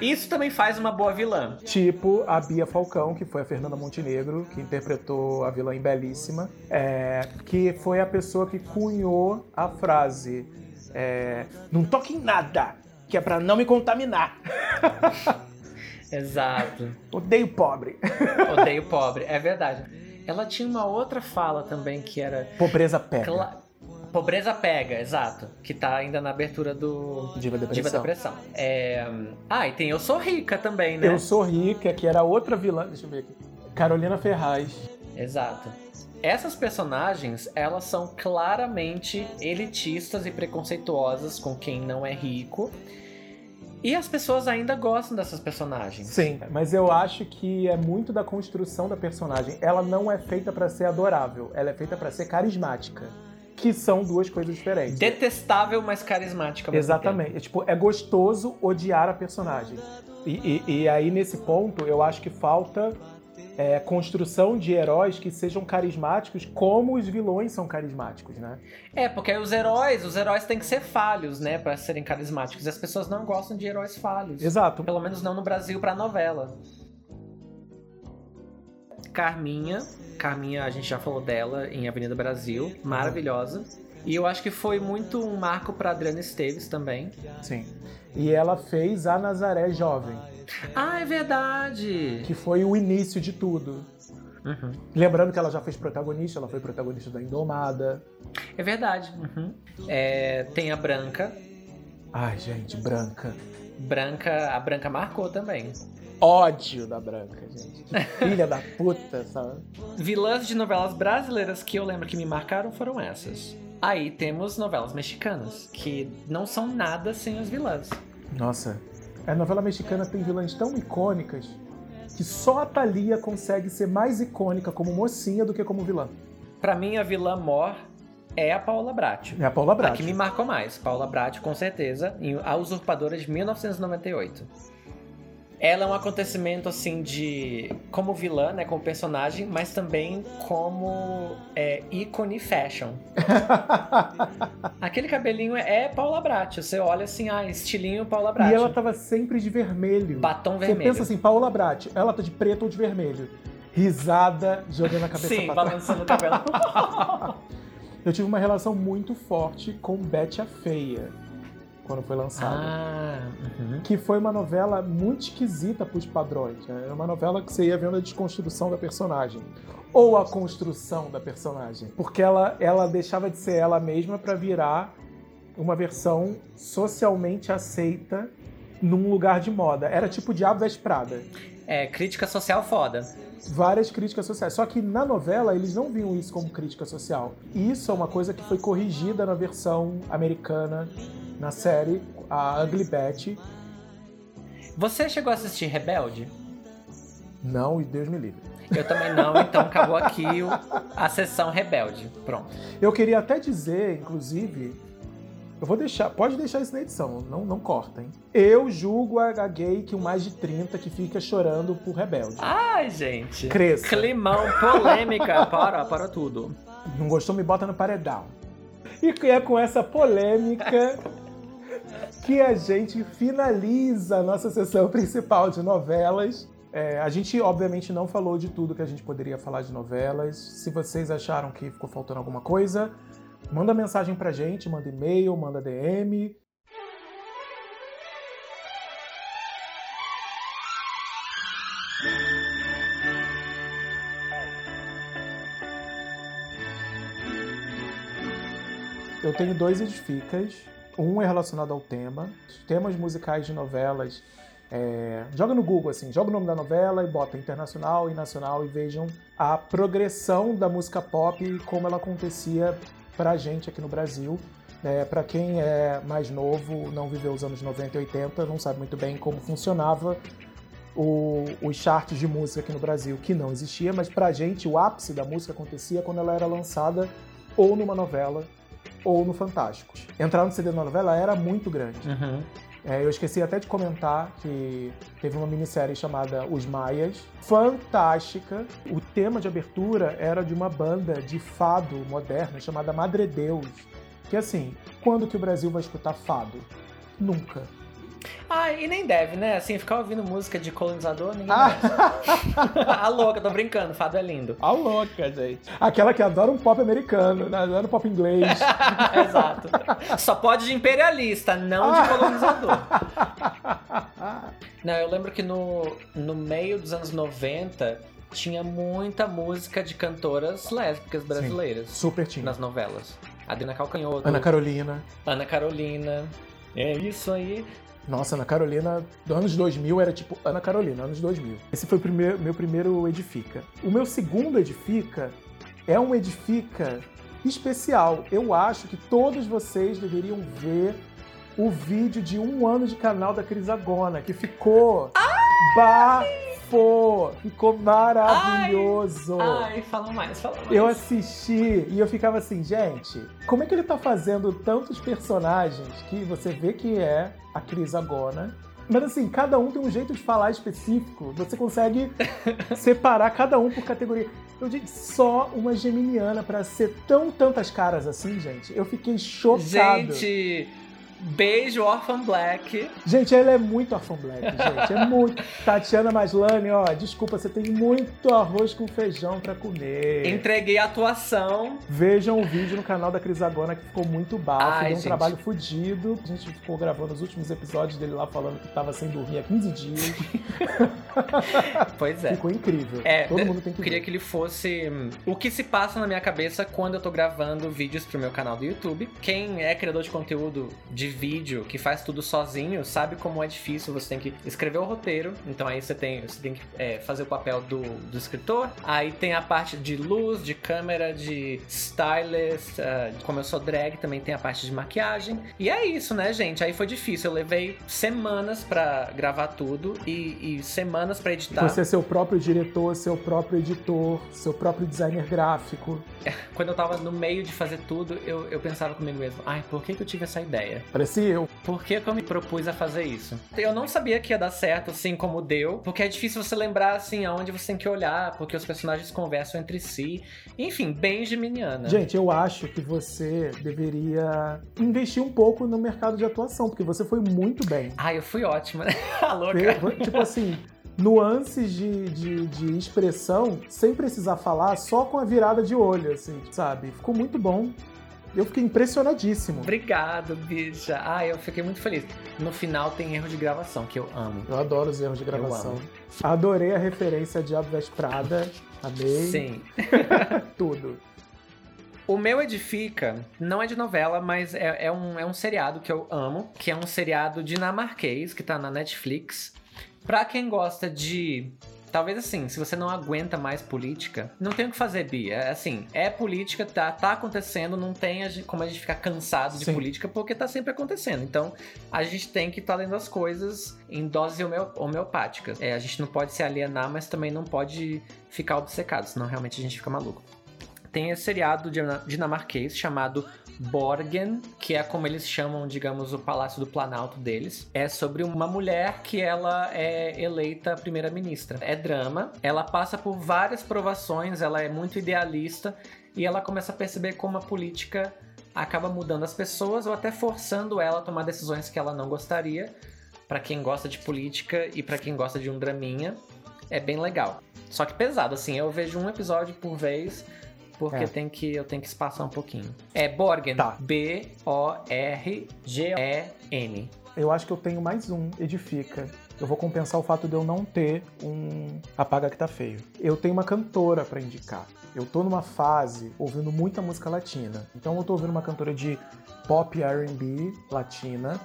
Isso também faz uma boa vilã. Tipo a Bia Falcão, que foi a Fernanda Montenegro, que interpretou a vilã em Belíssima, é, que foi a pessoa que cunhou a frase é, não toque em nada, que é pra não me contaminar. Exato. Odeio pobre. Odeio pobre, é verdade. Ela tinha uma outra fala também que era... Pobreza pega. Cla- Pobreza Pega, exato. Que tá ainda na abertura do... Diva Depressão. Diva Depressão. É... Ah, e tem Eu Sou Rica também, né? Eu Sou Rica, que era outra vilã... Deixa eu ver aqui. Carolina Ferraz. Exato. Essas personagens, elas são claramente elitistas e preconceituosas com quem não é rico. E as pessoas ainda gostam dessas personagens. Sim, mas eu acho que é muito da construção da personagem. Ela não é feita pra ser adorável. Ela é feita pra ser carismática. que são duas coisas diferentes. Detestável, mas carismática. Exatamente. É, tipo, é gostoso odiar a personagem. E, e, e aí, nesse ponto, eu acho que falta é, construção de heróis que sejam carismáticos como os vilões são carismáticos, né? É, porque aí os heróis, os heróis têm que ser falhos, né? Pra serem carismáticos. E as pessoas não gostam de heróis falhos. Exato. Pelo menos não no Brasil, pra novela. Carminha, Carminha, a gente já falou dela em Avenida Brasil, maravilhosa. E eu acho que foi muito um marco para Adriana Esteves também. Sim. E ela fez a Nazaré Jovem. Ah, é verdade! Que foi o início de tudo. Uhum. Lembrando que ela já fez protagonista, ela foi protagonista da Indomada. É verdade. Uhum. É, tem a Branca. Ai, gente, Branca. Branca, a Branca marcou também. Ódio da Branca, gente. Que filha da puta, sabe? Vilãs de novelas brasileiras que eu lembro que me marcaram foram essas. Aí temos novelas mexicanas, que não são nada sem as vilãs. Nossa, a novela mexicana tem vilãs tão icônicas que só a Thalia consegue ser mais icônica como mocinha do que como vilã. Pra mim, a vilã mor é a Paula Bracho. É a Paula Bracho. A que me marcou mais. Paula Bracho, com certeza, em A Usurpadora de mil novecentos e noventa e oito. Ela é um acontecimento, assim, de... Como vilã, né? Como personagem, mas também como é, ícone fashion. Aquele cabelinho é, é Paula Bracho. Você olha assim, ah, estilinho Paula Bracho. E ela tava sempre de vermelho. Batom vermelho. Você pensa assim, Paula Bracho, ela tá de preto ou de vermelho. Risada, jogando a cabeça Sim, pra trás. Sim, balançando o cabelo. Eu tive uma relação muito forte com Betty a Feia. Quando foi lançada. Ah, uhum. Que foi uma novela muito esquisita para os padrões. Né? Era uma novela que você ia vendo a desconstrução da personagem. Ou a construção da personagem. Porque ela, ela deixava de ser ela mesma para virar uma versão socialmente aceita num lugar de moda. Era tipo o Diabo Veste Prada. É, crítica social foda. Várias críticas sociais. Só que na novela eles não viam isso como crítica social. E isso é uma coisa que foi corrigida na versão americana, na série, a Ugly Betty. Você chegou a assistir Rebelde? Não, e Deus me livre. Eu também não, então acabou aqui a sessão Rebelde. Pronto. Eu queria até dizer, inclusive... Eu vou deixar, pode deixar isso na edição, não, não corta, hein? Eu julgo a gay que o mais de trinta que fica chorando por Rebelde. Ai, gente. Cresça. Climão, polêmica, para, para tudo. Não gostou, me bota no paredão. E é com essa polêmica que a gente finaliza a nossa sessão principal de novelas. É, a gente, obviamente, não falou de tudo que a gente poderia falar de novelas. Se vocês acharam que ficou faltando alguma coisa... Manda mensagem pra gente, manda e-mail, manda D M. Eu tenho dois edificas. Um é relacionado ao tema. Temas musicais de novelas. É... Joga no Google, assim. Joga o nome da novela e bota internacional e nacional e vejam a progressão da música pop e como ela acontecia... pra gente aqui no Brasil, é, pra quem é mais novo, não viveu os anos noventa e oitenta, não sabe muito bem como funcionava o, os charts de música aqui no Brasil, que não existia, mas pra gente o ápice da música acontecia quando ela era lançada ou numa novela ou no Fantástico. Entrar no C D de uma novela era muito grande. Uhum. É, eu esqueci até de comentar que teve uma minissérie chamada Os Maias, fantástica. O tema de abertura era de uma banda de fado moderna chamada Madre Deus. Que assim, quando que o Brasil vai escutar fado? Nunca. Ah, e nem deve, né? Assim, ficar ouvindo música de colonizador, ninguém ah. A louca, tô brincando, fado é lindo. A louca, gente. Aquela que adora um pop americano, né? Adora um pop inglês. Exato. Só pode de imperialista, não ah. de colonizador. Não, eu lembro que no, no meio dos anos noventa tinha muita música de cantoras lésbicas brasileiras. Sim, super tinha. Nas novelas. Adriana Calcanhoto. Ana Carolina. Ana Carolina. É isso aí. Nossa, Ana Carolina, dos anos dois mil era tipo Ana Carolina, anos dois mil. Esse foi o primeiro, meu primeiro edifica. O meu segundo edifica é um edifica especial. Eu acho que todos vocês deveriam ver o vídeo de um ano de canal da Crisagona, que ficou Ai! Fofo! Ficou maravilhoso! Ai, ai, fala mais, fala mais. Eu assisti e eu ficava assim, gente, como é que ele tá fazendo tantos personagens que você vê que é a Cris Agona? Mas assim, cada um tem um jeito de falar específico. Você consegue separar cada um por categoria. Eu digo, só uma geminiana pra ser tão tantas caras assim, gente. Eu fiquei chocado. Gente... Beijo, Orphan Black. Gente, ela é muito Orphan Black, gente. É muito. Tatiana Maslany, ó, desculpa, você tem muito arroz com feijão pra comer. Entreguei a atuação. Vejam o vídeo no canal da Cris Agona, que ficou muito bafo. Deu um gente. trabalho fodido. A gente ficou gravando os últimos episódios dele lá, falando que tava sem dormir há quinze dias. Pois é. Ficou incrível. É, Todo mundo tem que Eu queria ver. que ele fosse... O que se passa na minha cabeça quando eu tô gravando vídeos pro meu canal do YouTube. Quem é criador de conteúdo de vídeo, que faz tudo sozinho, sabe como é difícil. Você tem que escrever o roteiro, então aí você tem, você tem que é, fazer o papel do, do escritor, aí tem a parte de luz, de câmera, de stylist, uh, como eu sou drag, também tem a parte de maquiagem, e é isso, né, gente? Aí foi difícil, eu levei semanas pra gravar tudo e, e semanas pra editar. Você é seu próprio diretor, seu próprio editor, seu próprio designer gráfico. Quando eu tava no meio de fazer tudo, eu, eu pensava comigo mesmo, ai, por que que eu tive essa ideia? Parecia eu. Por que que eu me propus a fazer isso? Eu não sabia que ia dar certo, assim, como deu. Porque é difícil você lembrar, assim, aonde você tem que olhar. Porque os personagens conversam entre si. Enfim, bem geminiana. Gente, eu acho que você deveria investir um pouco no mercado de atuação. Porque você foi muito bem. Ah, eu fui ótima, né? A louca. Tipo assim... nuances de, de, de expressão, sem precisar falar, só com a virada de olho, assim, sabe? Ficou muito bom. Eu fiquei impressionadíssimo. Obrigado, bicha. Ah, eu fiquei muito feliz. No final tem erro de gravação, que eu amo. Eu adoro os erros de gravação. Adorei a referência a Diabo Veste Prada. Amei. Sim. Tudo. O meu Edifica não é de novela, mas é, é, um, é um seriado que eu amo, que é um seriado dinamarquês, que tá na Netflix. Pra quem gosta de... Talvez assim, se você não aguenta mais política, não tem o que fazer, Bia. Assim, é política, tá, tá acontecendo, não tem a gente, como a gente ficar cansado de Sim. política, porque tá sempre acontecendo. Então, a gente tem que estar tá lendo as coisas em doses homeopáticas. É, a gente não pode se alienar, mas também não pode ficar obcecado, senão realmente a gente fica maluco. Tem esse seriado dinamarquês chamado Borgen, que é como eles chamam, digamos, o Palácio do Planalto deles. É sobre uma mulher que ela é eleita primeira-ministra. É drama, ela passa por várias provações, ela é muito idealista e ela começa a perceber como a política acaba mudando as pessoas ou até forçando ela a tomar decisões que ela não gostaria. Pra quem gosta de política e pra quem gosta de um draminha, é bem legal. Só que pesado, assim, eu vejo um episódio por vez... Porque é. tem que, eu tenho que espaçar um pouquinho. É Borgen. Tá. B O R G E N. Eu acho que eu tenho mais um, Edifica. Eu vou compensar o fato de eu não ter um Apaga Que Tá Feio. Eu tenho uma cantora pra indicar. Eu tô numa fase ouvindo muita música latina. Então eu tô ouvindo uma cantora de pop R and B latina,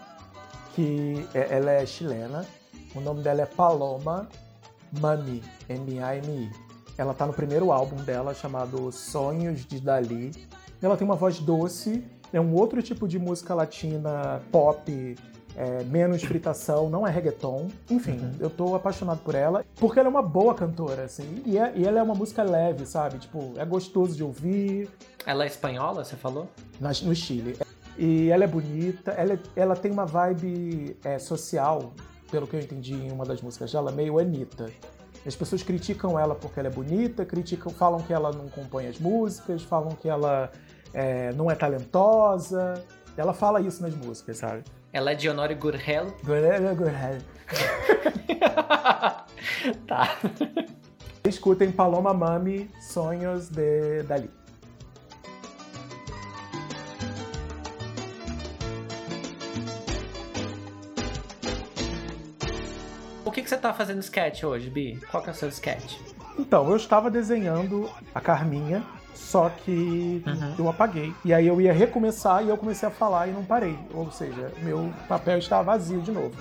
que é, ela é chilena. O nome dela é Paloma Mami. M A M I. Ela tá no primeiro álbum dela, chamado Sonhos de Dali. Ela tem uma voz doce, é um outro tipo de música latina, pop, é, menos fritação, não é reggaeton. Enfim, uhum. eu tô apaixonado por ela, porque ela é uma boa cantora, assim. E, é, e ela é uma música leve, sabe? Tipo, é gostoso de ouvir. Ela é espanhola, você falou? Na, no Chile. E ela é bonita, ela, ela tem uma vibe é, social, pelo que eu entendi em uma das músicas dela, meio Anitta. As pessoas criticam ela porque ela é bonita, criticam, falam que ela não compõe as músicas, falam que ela é, não é talentosa. Ela fala isso nas músicas, sabe? Ela é de Honório Gurgel? Gurgel, Gurgel. Tá. Escutem Paloma Mami, Sonhos de Dali. O que, que você tá fazendo sketch hoje, Bi? Qual que é o seu sketch? Então, eu estava desenhando a Carminha, só que uhum. eu apaguei. E aí eu ia recomeçar e eu comecei a falar e não parei. Ou seja, meu papel estava vazio de novo.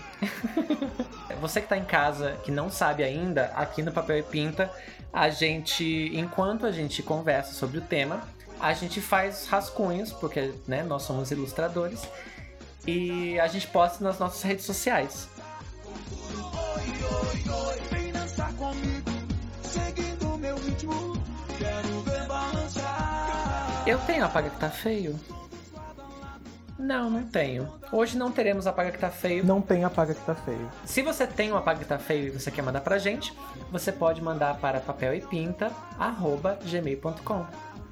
Você que tá em casa, que não sabe ainda, aqui no Papel e Pinta, a gente, enquanto a gente conversa sobre o tema, a gente faz rascunhos, porque né, nós somos ilustradores, e a gente posta nas nossas redes sociais. Vem dançar comigo, seguindo meu ritmo, quero ver balançar. Eu tenho Apaga Que Tá Feio? Não, não tenho. Hoje não teremos Apaga Que Tá Feio. Não tem Apaga Que Tá Feio. Se você tem um Apaga Que Tá Feio e você quer mandar pra gente, você pode mandar para papel e pinta arroba gmail ponto com.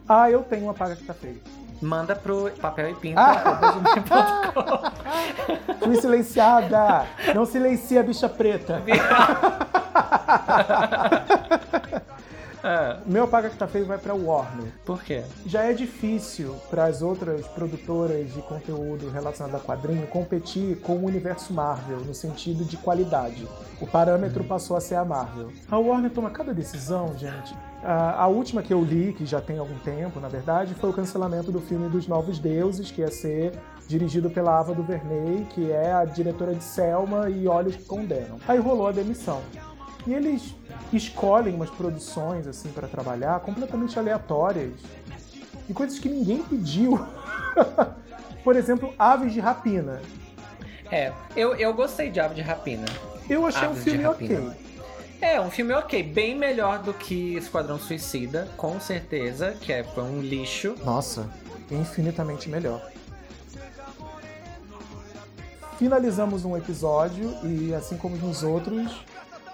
Ah, eu tenho um Apaga Que Tá Feio. Manda pro papel e pinta arroba gmail ponto com. Fui silenciada! Não silencia, bicha preta! Ah. Meu Apaga Que Tá Feio vai pra Warner. Por quê? Já é difícil pras outras produtoras de conteúdo relacionado a quadrinho competir com o universo Marvel, no sentido de qualidade. O parâmetro hum. passou a ser a Marvel. A Warner toma cada decisão, gente. A, a última que eu li, que já tem algum tempo, na verdade, foi o cancelamento do filme dos Novos Deuses, que ia ser dirigido pela Ava DuVernay, que é a diretora de Selma e Olhos que Condenam. Aí rolou a demissão. E eles escolhem umas produções, assim, para trabalhar, completamente aleatórias, e coisas que ninguém pediu. Por exemplo, Aves de Rapina. É, eu, eu gostei de Aves de Rapina. Eu achei Aves um filme ok. É, um filme ok, bem melhor do que Esquadrão Suicida, com certeza, que é um lixo. Nossa, infinitamente melhor. Finalizamos um episódio, e assim como nos outros,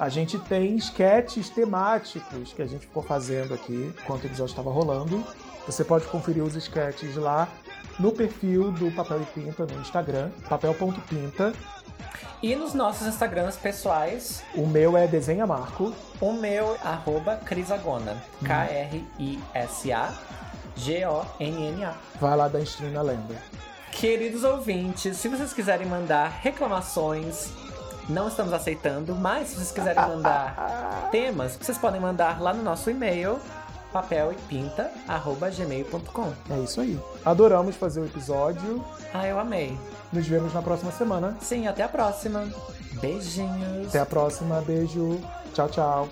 a gente tem sketches temáticos que a gente ficou fazendo aqui enquanto o episódio estava rolando. Você pode conferir os sketches lá no perfil do Papel e Pinta no Instagram, papel ponto pinta. E nos nossos Instagrams pessoais. O meu é Desenha Marco. O meu arroba Crisagona. Hum. K R I S A G O N N A. Vai lá dar stream na lenda. Queridos ouvintes, se vocês quiserem mandar reclamações, não estamos aceitando, mas se vocês quiserem mandar temas, vocês podem mandar lá no nosso e-mail, papel e pinta arroba gmail ponto com. É isso aí. Adoramos fazer o episódio. Ah, eu amei. Nos vemos na próxima semana. Sim, até a próxima. Beijinhos. Até a próxima, beijo. Tchau, tchau.